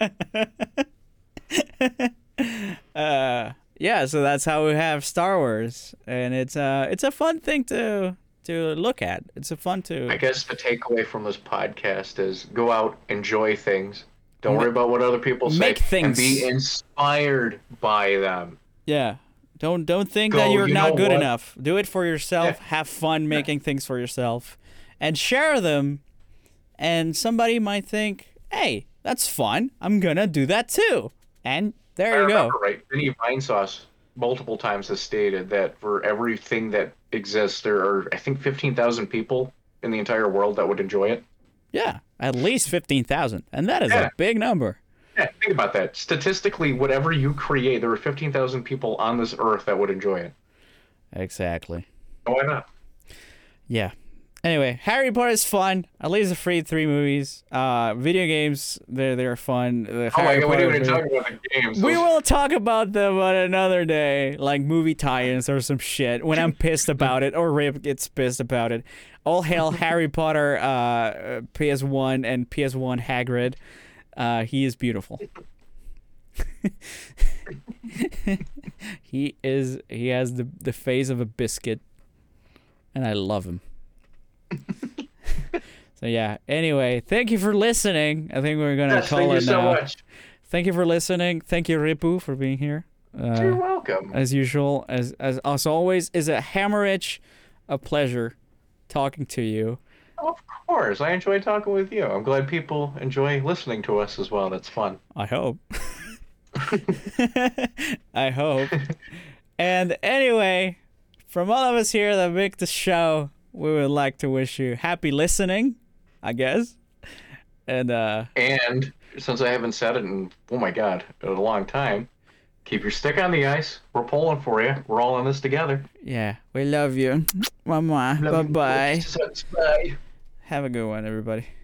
that. So that's how we have Star Wars, and it's a fun thing to look at. It's a fun to. I guess the takeaway from this podcast is go out, enjoy things. Don't worry about what other people say. Make things. And be inspired by them. Yeah. Don't think that you're not good enough. Do it for yourself. Yeah. Have fun making things for yourself. And share them. And somebody might think, hey, that's fun. I'm going to do that too. And there you go. I remember right. Vinny Vinesauce multiple times has stated that for everything that exists, there are, I think, 15,000 people in the entire world that would enjoy it. Yeah, at least 15,000. And that is a big number. Yeah, think about that. Statistically, whatever you create, there are 15,000 people on this earth that would enjoy it. Exactly. So why not? Yeah. Anyway, Harry Potter is fun. At least the free three movies. Video games, they're fun. We didn't even talk about the games. We will talk about them on another day, like movie tie-ins or some shit, when I'm pissed about it or Rip gets pissed about it. All hail Harry Potter, PS1 and PS1 Hagrid. He is beautiful. He has the face of a biscuit, and I love him. So yeah, anyway, thank you for listening. I think we're gonna call it now. Thank you so much. Thank you for listening. Thank you, Ripu, for being here. You're welcome. As usual, as always, is a hemorrhage, a pleasure talking to you. Of course, I enjoy talking with you. I'm glad people enjoy listening to us as well. That's fun. I hope. I hope. And anyway, from all of us here that make the show, we would like to wish you happy listening, I guess. And since I haven't said it in, oh my God, a long time, keep your stick on the ice. We're pulling for you. We're all in this together. Yeah, we love you. Mwah, mwah. Bye-bye. Bye. Have a good one, everybody.